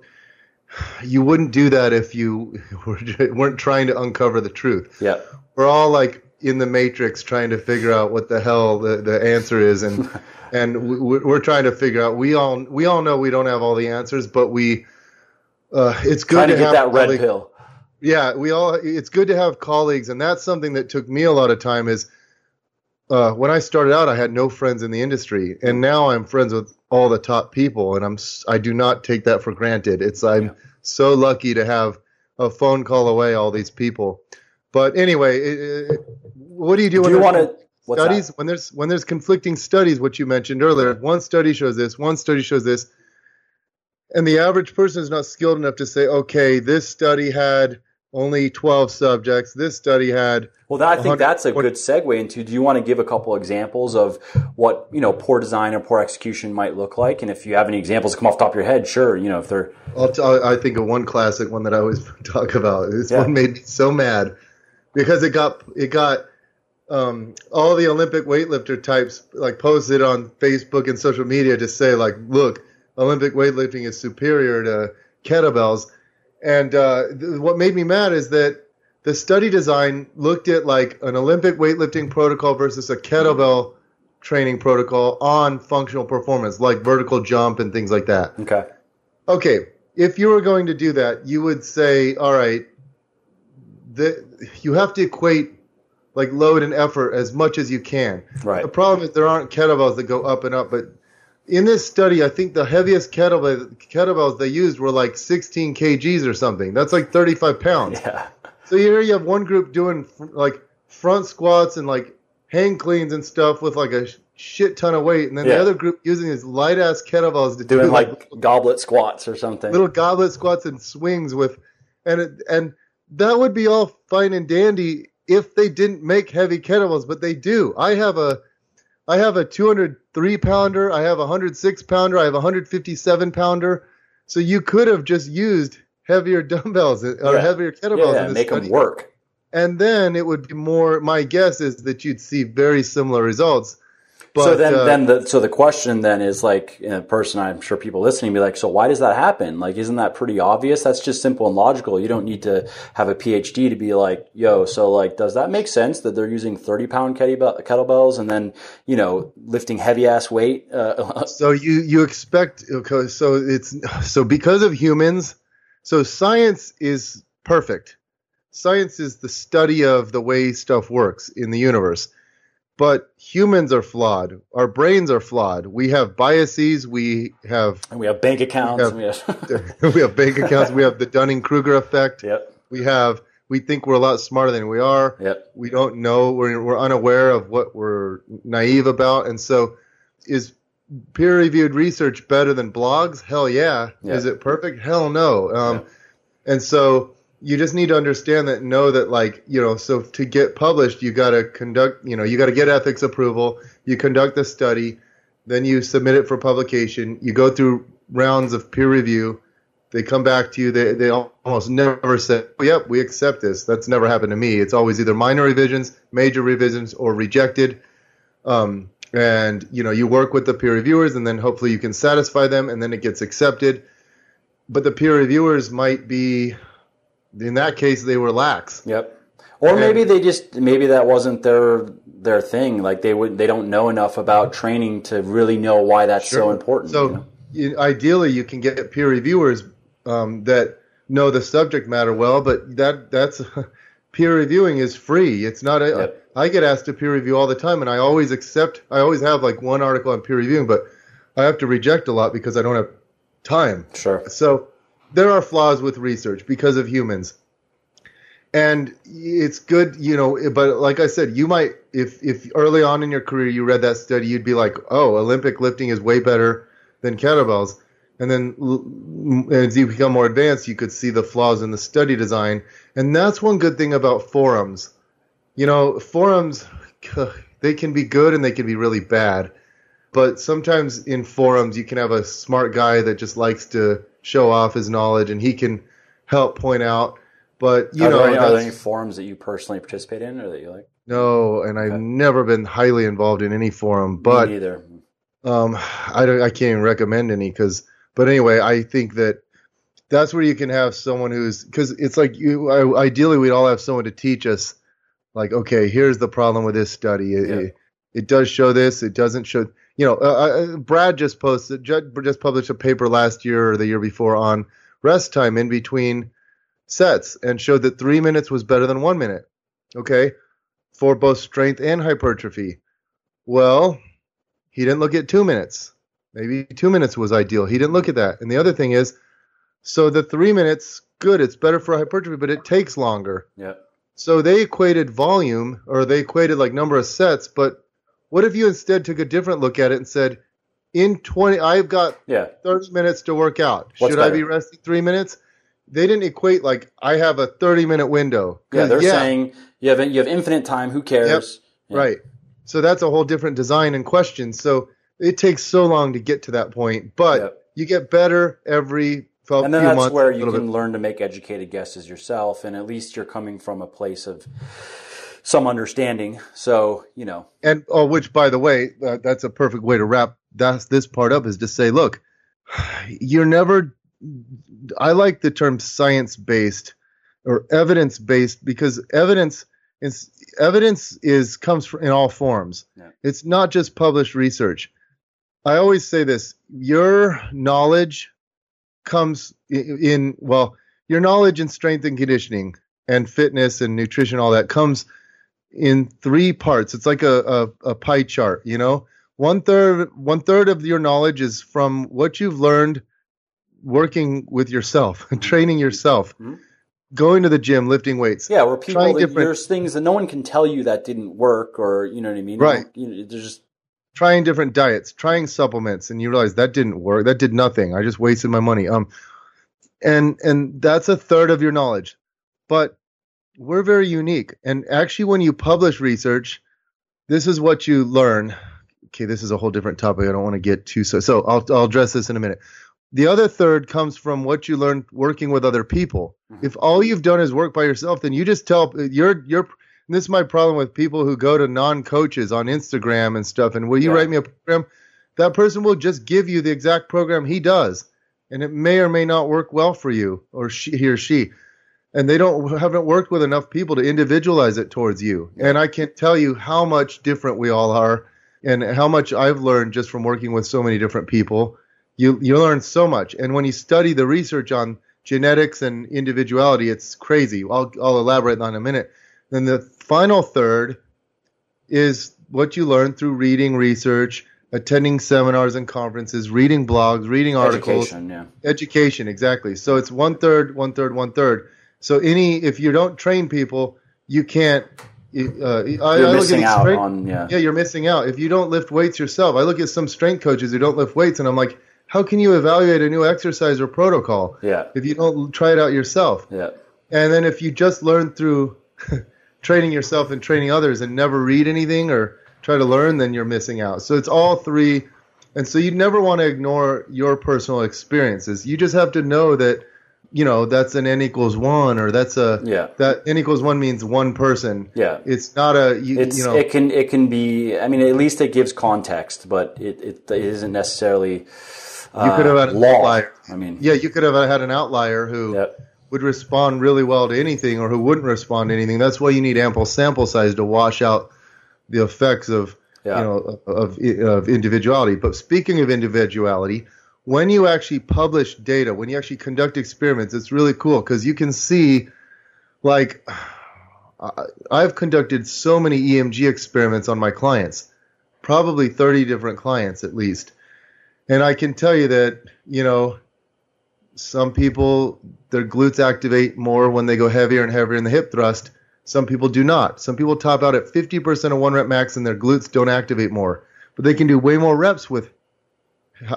you wouldn't do that if you weren't trying to uncover the truth. Yeah. We're all like in the matrix trying to figure out what the hell the answer is. And, and we're trying to figure out. We all know we don't have all the answers, but it's good to get that red pill. Yeah, it's good to have colleagues, and that's something that took me a lot of time. Is when I started out, I had no friends in the industry, and now I'm friends with all the top people, and I do not take that for granted. I'm so lucky to have a phone call away all these people. But anyway, what do you do? When there's conflicting studies, what you mentioned earlier, one study shows this, one study shows this, and the average person is not skilled enough to say, okay, this study had only 12 subjects, this study had... Well, I think that's a good segue into, do you want to give a couple examples of what, poor design or poor execution might look like? And if you have any examples come off the top of your head, sure, if they're... I think of one classic one that I always talk about. This one made me so mad because it got all the Olympic weightlifter types like posted on Facebook and social media to say like, look, Olympic weightlifting is superior to kettlebells. And what made me mad is that the study design looked at like an Olympic weightlifting protocol versus a kettlebell training protocol on functional performance, like vertical jump and things like that. Okay. Okay. If you were going to do that, you would say, all right, you have to equate like load and effort as much as you can. Right. The problem is there aren't kettlebells that go up and up, but in this study, I think the heaviest kettlebells they used were like 16 kgs or something. That's like 35 pounds. Yeah. So here you have one group doing like front squats and like hang cleans and stuff with like a shit ton of weight. And then the other group using these light ass kettlebells to do like goblet squats or something. Little goblet squats and swings with, and that would be all fine and dandy if they didn't make heavy kettlebells, but they do. I have a 203 pounder. I have a 106 pounder. I have a 157 pounder. So you could have just used heavier dumbbells or heavier kettlebells. Yeah, in this make study. Them work. And then it would be more. My guess is that you'd see very similar results. But, so then the question then is like, in a person, I'm sure people listening be like, so why does that happen? Like, isn't that pretty obvious? That's just simple and logical. You don't need to have a PhD to be like, yo, so like, does that make sense that they're using 30-pound kettlebells and then, you know, lifting heavy ass weight? So you expect, okay, so because of humans, so science is perfect. Science is the study of the way stuff works in the universe. But humans are flawed. Our brains are flawed. We have biases. And we have bank accounts. We have bank accounts. We have the Dunning-Kruger effect. Yep. We think we're a lot smarter than we are. Yep. We don't know. We're unaware of what we're naive about. And so is peer-reviewed research better than blogs? Hell yeah. Yep. Is it perfect? Hell no. Yep. And so you just need to understand that, know that, like, you know, so to get published, you got to conduct, you know, you got to get ethics approval, you conduct the study, then you submit it for publication, you go through rounds of peer review, they come back to you, they almost never say, oh, yep, we accept this. That's never happened to me. It's always either minor revisions, major revisions, or rejected. And, you know, you work with the peer reviewers, and then hopefully you can satisfy them, and then it gets accepted. But the peer reviewers might be... in that case, they were lax. Yep. Or maybe that wasn't their thing. Like they don't know enough about training to really know why that's so important. So you know? Ideally, you can get peer reviewers that know the subject matter well, but that's peer reviewing is free. It's not. I get asked to peer review all the time, and I always accept. I always have like one article on peer reviewing, but I have to reject a lot because I don't have time. Sure. So. There are flaws with research because of humans. And it's good, you know, but like I said, you might, if early on in your career you read that study, you'd be like, oh, Olympic lifting is way better than kettlebells. And then as you become more advanced, you could see the flaws in the study design. And that's one good thing about forums. You know, forums, they can be good and they can be really bad. But sometimes in forums, you can have a smart guy that just likes to show off his knowledge, and he can help point out. But are there any forums that you personally participate in, or that you like? No, and I've never been highly involved in any forum. But me neither. I can't even recommend any But anyway, I think that's where you can have someone who's because it's like you. Ideally, we'd all have someone to teach us. Like, okay, here's the problem with this study. It does show this. It doesn't show. You know, Brad just published a paper last year or the year before on rest time in between sets and showed that 3 minutes was better than 1 minute, okay, for both strength and hypertrophy. Well, he didn't look at 2 minutes. Maybe 2 minutes was ideal. He didn't look at that. And the other thing is, so the 3 minutes, good, it's better for hypertrophy, but it takes longer. Yeah. So they equated volume or they equated like number of sets, but what if you instead took a different look at it and said, in 20, I've got 30 minutes to work out. Should I be resting 3 minutes? They didn't equate like I have a 30-minute window. Yeah, they're saying you have infinite time. Who cares? Yep. Yeah. Right. So that's a whole different design and question. So it takes so long to get to that point, but you get better every. And then that's where you can learn to make educated guesses yourself, and at least you're coming from a place of some understanding, so you know. And which, by the way, that's a perfect way to wrap this part up is to say, look, I like the term science-based or evidence-based, because evidence comes in all forms. Yeah. It's not just published research. I always say this: your knowledge comes in, well, your knowledge in strength and conditioning and fitness and nutrition, all that comes in three parts. It's like a pie chart, you know. One third of your knowledge is from what you've learned working with yourself, training yourself, going to the gym, lifting weights. Yeah, or people, there's things that no one can tell you that didn't work, or you know what I mean? Right. They're just trying different diets, trying supplements, and you realize that didn't work. That did nothing. I just wasted my money. And that's a third of your knowledge. But we're very unique. And actually, when you publish research, this is what you learn. Okay, this is a whole different topic. I don't want to get too so I'll address this in a minute. The other third comes from what you learned working with other people. If all you've done is work by yourself, then you just tell you're and this is my problem with people who go to non-coaches on Instagram and stuff. And will you write me a program? That person will just give you the exact program he does, and it may or may not work well for you or he or she. And they haven't worked with enough people to individualize it towards you. And I can't tell you how much different we all are, and how much I've learned just from working with so many different people. You learn so much. And when you study the research on genetics and individuality, it's crazy. I'll elaborate on in a minute. Then the final third is what you learn through reading research, attending seminars and conferences, reading blogs, reading articles. Education, exactly. So it's one-third, one-third, one-third. So if you don't train people, you can't you're missing out on, you're missing out. If you don't lift weights yourself, I look at some strength coaches who don't lift weights, and I'm like, how can you evaluate a new exercise or protocol if you don't try it out yourself? Yeah. And then if you just learn through training yourself and training others and never read anything or try to learn, then you're missing out. So it's all three. And so you never want to ignore your personal experiences. You just have to know that, you know, that's an N equals 1, or that's that N equals 1 means one person. Yeah. It's not it can be, I mean, at least it gives context, but it isn't necessarily you could have had an outlier. I mean, you could have had an outlier who would respond really well to anything, or who wouldn't respond to anything. That's why you need ample sample size to wash out the effects of, of individuality. But speaking of individuality, when you actually publish data, when you actually conduct experiments, it's really cool, because you can see, like, I've conducted so many EMG experiments on my clients, probably 30 different clients at least. And I can tell you that, you know, some people, their glutes activate more when they go heavier and heavier in the hip thrust. Some people do not. Some people top out at 50% of 1 rep max and their glutes don't activate more. But they can do way more reps with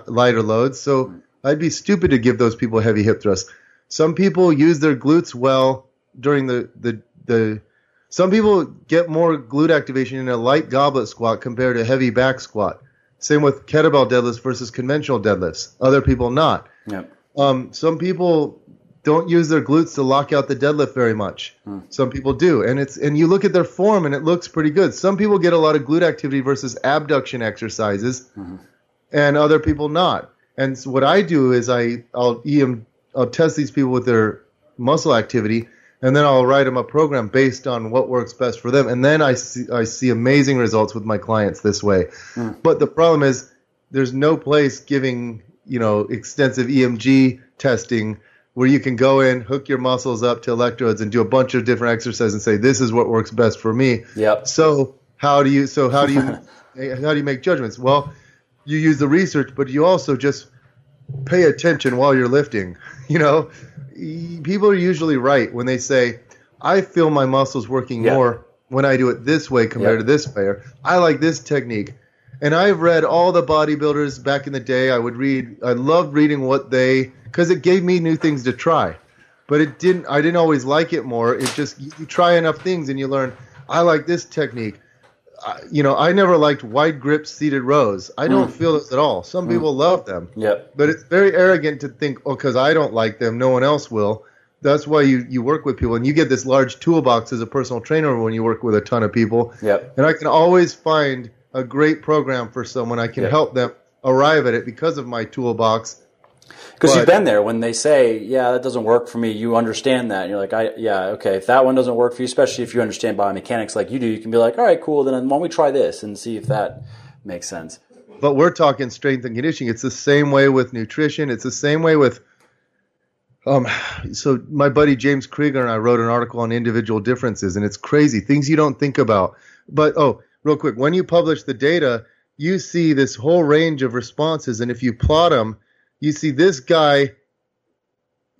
lighter loads, so I'd be stupid to give those people heavy hip thrusts. Some people use their glutes well during the some people get more glute activation in a light goblet squat compared to heavy back squat. Same with kettlebell deadlifts versus conventional deadlifts. Other people not. Some people don't use their glutes to lock out the deadlift very much. Some people do, and you look at their form and it looks pretty good. Some people get a lot of glute activity versus abduction exercises. And other people not. And so what I do is I'll test these people with their muscle activity, and then I'll write them a program based on what works best for them. And then I see amazing results with my clients this way. But the problem is there's no place giving, you know, extensive EMG testing where you can go in, hook your muscles up to electrodes, and do a bunch of different exercises and say, this is what works best for me. So how do you make judgments? Well, you use the research, but you also just pay attention while you're lifting. You know, people are usually right when they say, I feel my muscles working more when I do it this way compared to this way, or I like this technique. And I've read all the bodybuilders back in the day. I loved reading what because it gave me new things to try, but I didn't always like it more. It just, you try enough things and you learn, I like this technique. You know, I never liked wide grip seated rows. I don't feel this at all. Some people love them. But it's very arrogant to think, oh, because I don't like them, no one else will. That's why you work with people, and you get this large toolbox as a personal trainer when you work with a ton of people. And I can always find a great program for someone. I can help them arrive at it because of my toolbox Because you've been there when they say, yeah, that doesn't work for me. You understand that. And you're like, okay, if that one doesn't work for you, especially if you understand biomechanics like you do, you can be like, all right, cool. Then why don't we try this and see if that makes sense. But we're talking strength and conditioning. It's the same way with nutrition. It's the same way with so my buddy James Krieger and I wrote an article on individual differences, and it's crazy. Things you don't think about. But, real quick, when you publish the data, you see this whole range of responses, and if you plot them, you see this guy,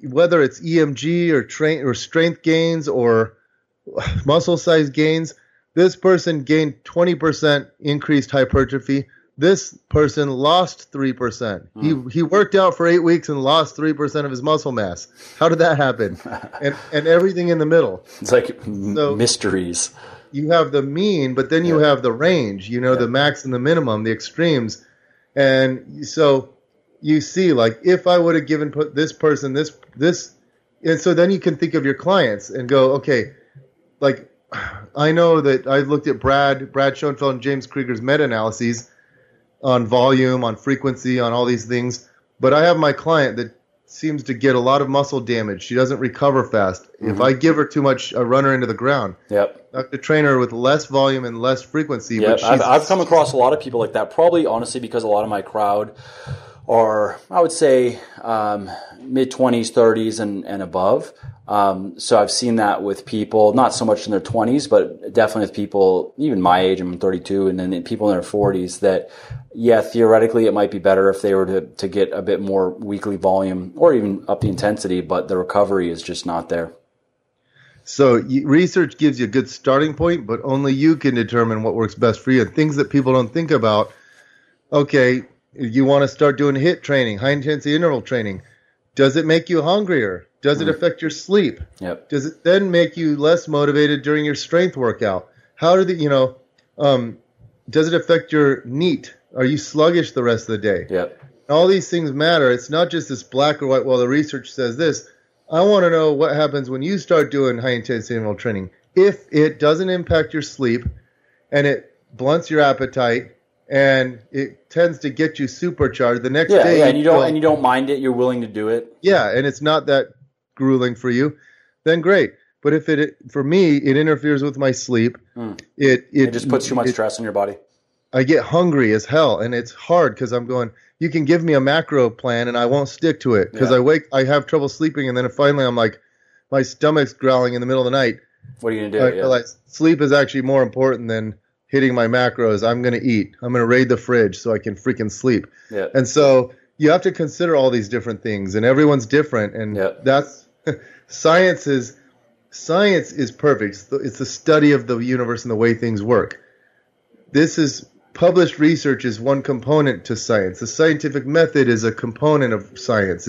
whether it's EMG or strength gains or muscle size gains, this person gained 20% increased hypertrophy. This person lost 3%. He worked out for 8 weeks and lost 3% of his muscle mass. How did that happen? and everything in the middle. It's like mysteries. You have the mean, but then you have the range, the max and the minimum, the extremes. And so you see, like, if I would have given this person this, and so then you can think of your clients and go, okay, like, I know that I've looked at Brad Schoenfeld and James Krieger's meta-analyses on volume, on frequency, on all these things, but I have my client that seems to get a lot of muscle damage. She doesn't recover fast. Mm-hmm. If I give her too much, I run her into the ground. Yep. I have to train her with less volume and less frequency. Yep. But I've come across a lot of people like that, probably honestly because a lot of my crowd are, I would say, mid-20s, 30s, and above. So I've seen that with people, not so much in their 20s, but definitely with people even my age, I'm 32, and then people in their 40s that, theoretically it might be better if they were to get a bit more weekly volume or even up the intensity, but the recovery is just not there. So research gives you a good starting point, but only you can determine what works best for you. And things that people don't think about, okay, you want to start doing HIIT training, high intensity interval training. Does it make you hungrier? Does it affect your sleep? Yep. Does it then make you less motivated during your strength workout? How do the, does it affect your NEAT? Are you sluggish the rest of the day? Yep. All these things matter. It's not just this black or white, well, the research says this. I want to know what happens when you start doing high intensity interval training. If it doesn't impact your sleep and it blunts your appetite, and it tends to get you supercharged the next day. Yeah, and you don't mind it. You're willing to do it. Yeah, and it's not that grueling for you. Then great. But if it, for me, it interferes with my sleep. It just puts too much stress on your body. I get hungry as hell, and it's hard because I'm going, you can give me a macro plan, and I won't stick to it because I have trouble sleeping, and then finally I'm like, my stomach's growling in the middle of the night. What are you going to do? I realize sleep is actually more important than hitting my macros. I'm going to eat. I'm going to raid the fridge so I can freaking sleep. Yeah. And so you have to consider all these different things, and everyone's different. And that's science is perfect. It's the study of the universe and the way things work. This is published research is one component to science. The scientific method is a component of science.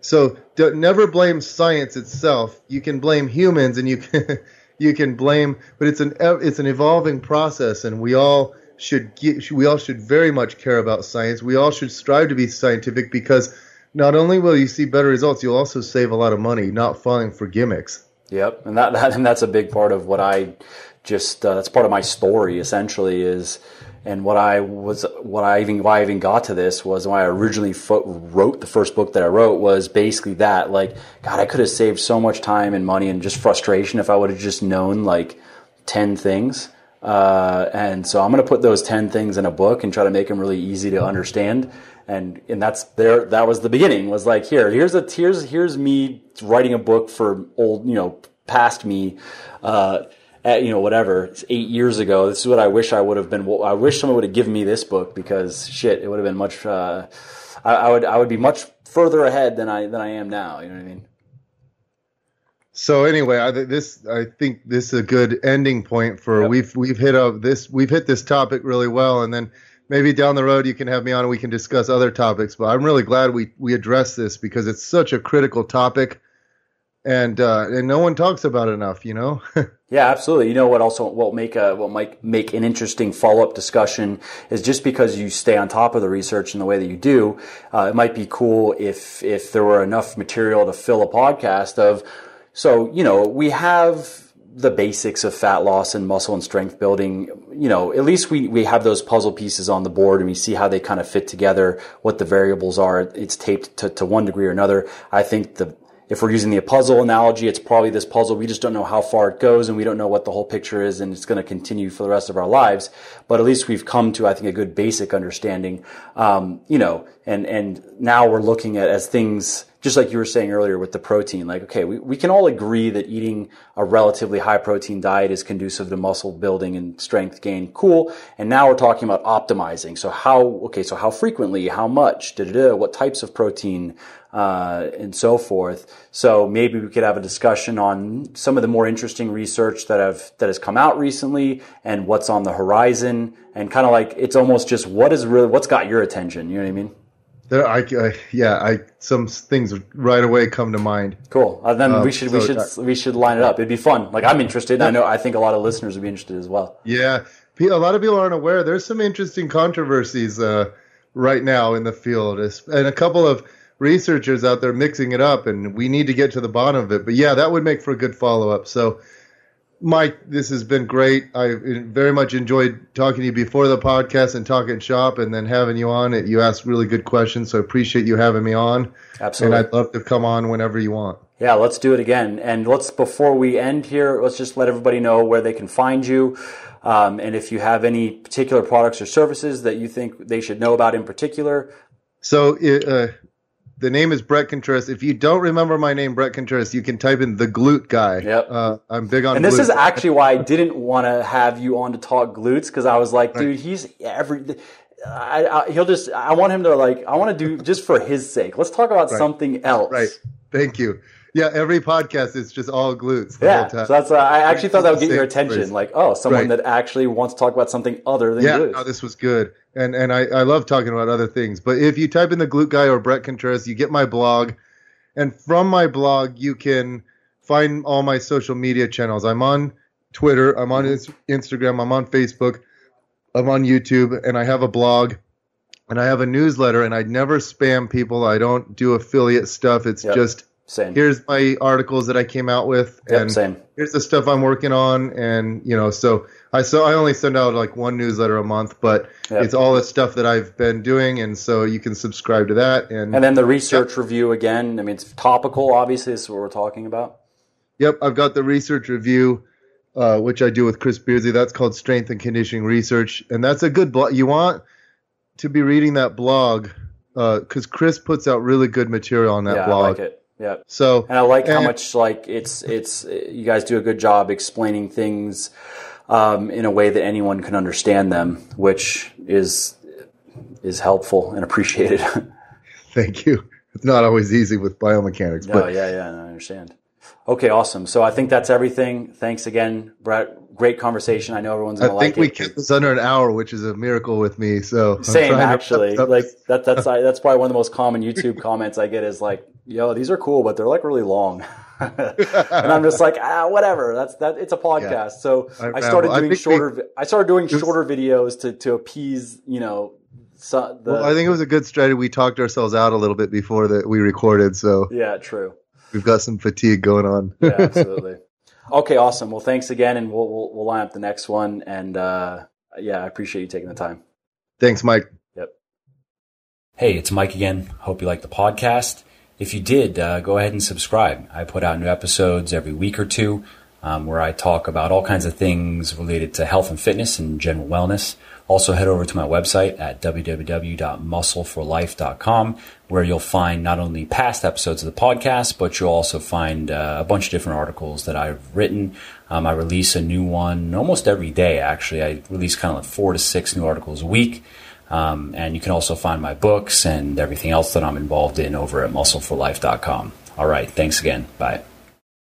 So never blame science itself. You can blame humans, and you can blame, but it's an evolving process, and we all should very much care about science. We all should strive to be scientific because not only will you see better results, you'll also save a lot of money, not falling for gimmicks. Yep, and that's a big part of what I just that's part of my story essentially is, and why I even got to this was when I originally wrote the first book that I wrote was basically that, like, God, I could have saved so much time and money and just frustration if I would have just known like 10 things. And so I'm going to put those 10 things in a book and try to make them really easy to understand. And that's there. That was the beginning, was like, here's me writing a book for old, past me, whatever, it's 8 years ago. This is what I wish I would have been. I wish someone would have given me this book because it would have been much. I would be much further ahead than I am now. You know what I mean? So anyway, I think this is a good ending point for we've hit this topic really well, and then maybe down the road you can have me on and we can discuss other topics. But I'm really glad we addressed this because it's such a critical topic. And no one talks about it enough, Yeah, absolutely. You know what? Also, what might make an interesting follow-up discussion is just because you stay on top of the research in the way that you do. It might be cool if there were enough material to fill a podcast of. So we have the basics of fat loss and muscle and strength building, you know, at least we have those puzzle pieces on the board and we see how they kind of fit together, what the variables are. It's taped to one degree or another. I think if we're using the puzzle analogy, it's probably this puzzle. We just don't know how far it goes and we don't know what the whole picture is, and it's going to continue for the rest of our lives. But at least we've come to, I think, a good basic understanding, you know, and now we're looking at as things, just like you were saying earlier with the protein, like, okay, we can all agree that eating a relatively high protein diet is conducive to muscle building and strength gain. Cool. And now we're talking about optimizing. So how frequently, how much, what types of protein, and so forth. So maybe we could have a discussion on some of the more interesting research that has come out recently and what's on the horizon, and kind of like, it's almost just what's got your attention. You know what I mean? Some things right away come to mind. Cool. Then we should line it up. It'd be fun. Like, I'm interested. I think a lot of listeners would be interested as well. Yeah, a lot of people aren't aware. There's some interesting controversies right now in the field, and a couple of researchers out there mixing it up. And we need to get to the bottom of it. But yeah, that would make for a good follow up. So, Mike, this has been great. I very much enjoyed talking to you before the podcast and talking shop, and then having you on. You asked really good questions, so I appreciate you having me on. Absolutely. And I'd love to come on whenever you want. Yeah, let's do it again. And before we end here, let's just let everybody know where they can find you. And if you have any particular products or services that you think they should know about in particular. So the name is Bret Contreras. If you don't remember my name, Bret Contreras, you can type in the glute guy. Yep. I'm big on glutes. And this is actually why I didn't want to have you on to talk glutes, because I was like, dude, I want him to, like, I want to do just for his sake. Let's talk about something else. Right. Thank you. Yeah, every podcast is just all glutes the whole time. So that's I actually thought that would get your attention. Place. Like, oh, someone that actually wants to talk about something other than glutes. Yeah, no, this was good. And I love talking about other things. But if you type in the glute guy or Bret Contreras, you get my blog. And from my blog, you can find all my social media channels. I'm on Twitter. I'm on Instagram. I'm on Facebook. I'm on YouTube. And I have a blog. And I have a newsletter. And I never spam people. I don't do affiliate stuff. It's just... Same. Here's my articles that I came out with, and here's the stuff I'm working on, and so I only send out like one newsletter a month, but it's all the stuff that I've been doing, and so you can subscribe to that, and then the research review again. I mean, it's topical, obviously. This is what we're talking about. Yep, I've got the research review, which I do with Chris Beardsley. That's called Strength and Conditioning Research, and that's a good blog. You want to be reading that blog because Chris puts out really good material on that blog. I like it. Yeah. So, and I like how much it's you guys do a good job explaining things in a way that anyone can understand them, which is helpful and appreciated. Thank you. It's not always easy with biomechanics, but no, I understand. Okay, awesome. So I think that's everything. Thanks again, Bret. Great conversation. I know everyone's going to like it. I think we kept this under an hour, which is a miracle with me. So same, actually. Like that's probably one of the most common YouTube comments I get is like, yo, these are cool, but they're like really long. And I'm just like, whatever. It's a podcast. Yeah. So I started doing shorter videos to appease, I think it was a good strategy. We talked ourselves out a little bit before that we recorded. So yeah, true. We've got some fatigue going on. Yeah, absolutely. Okay, awesome. Well, thanks again, and we'll line up the next one. And I appreciate you taking the time. Thanks, Mike. Yep. Hey, it's Mike again. Hope you liked the podcast. If you did, go ahead and subscribe. I put out new episodes every week or two where I talk about all kinds of things related to health and fitness and general wellness. Also, head over to my website at www.muscleforlife.com, where you'll find not only past episodes of the podcast, but you'll also find a bunch of different articles that I've written. I release a new one almost every day, actually. I release kind of like 4 to 6 new articles a week. And you can also find my books and everything else that I'm involved in over at muscleforlife.com. All right. Thanks again. Bye.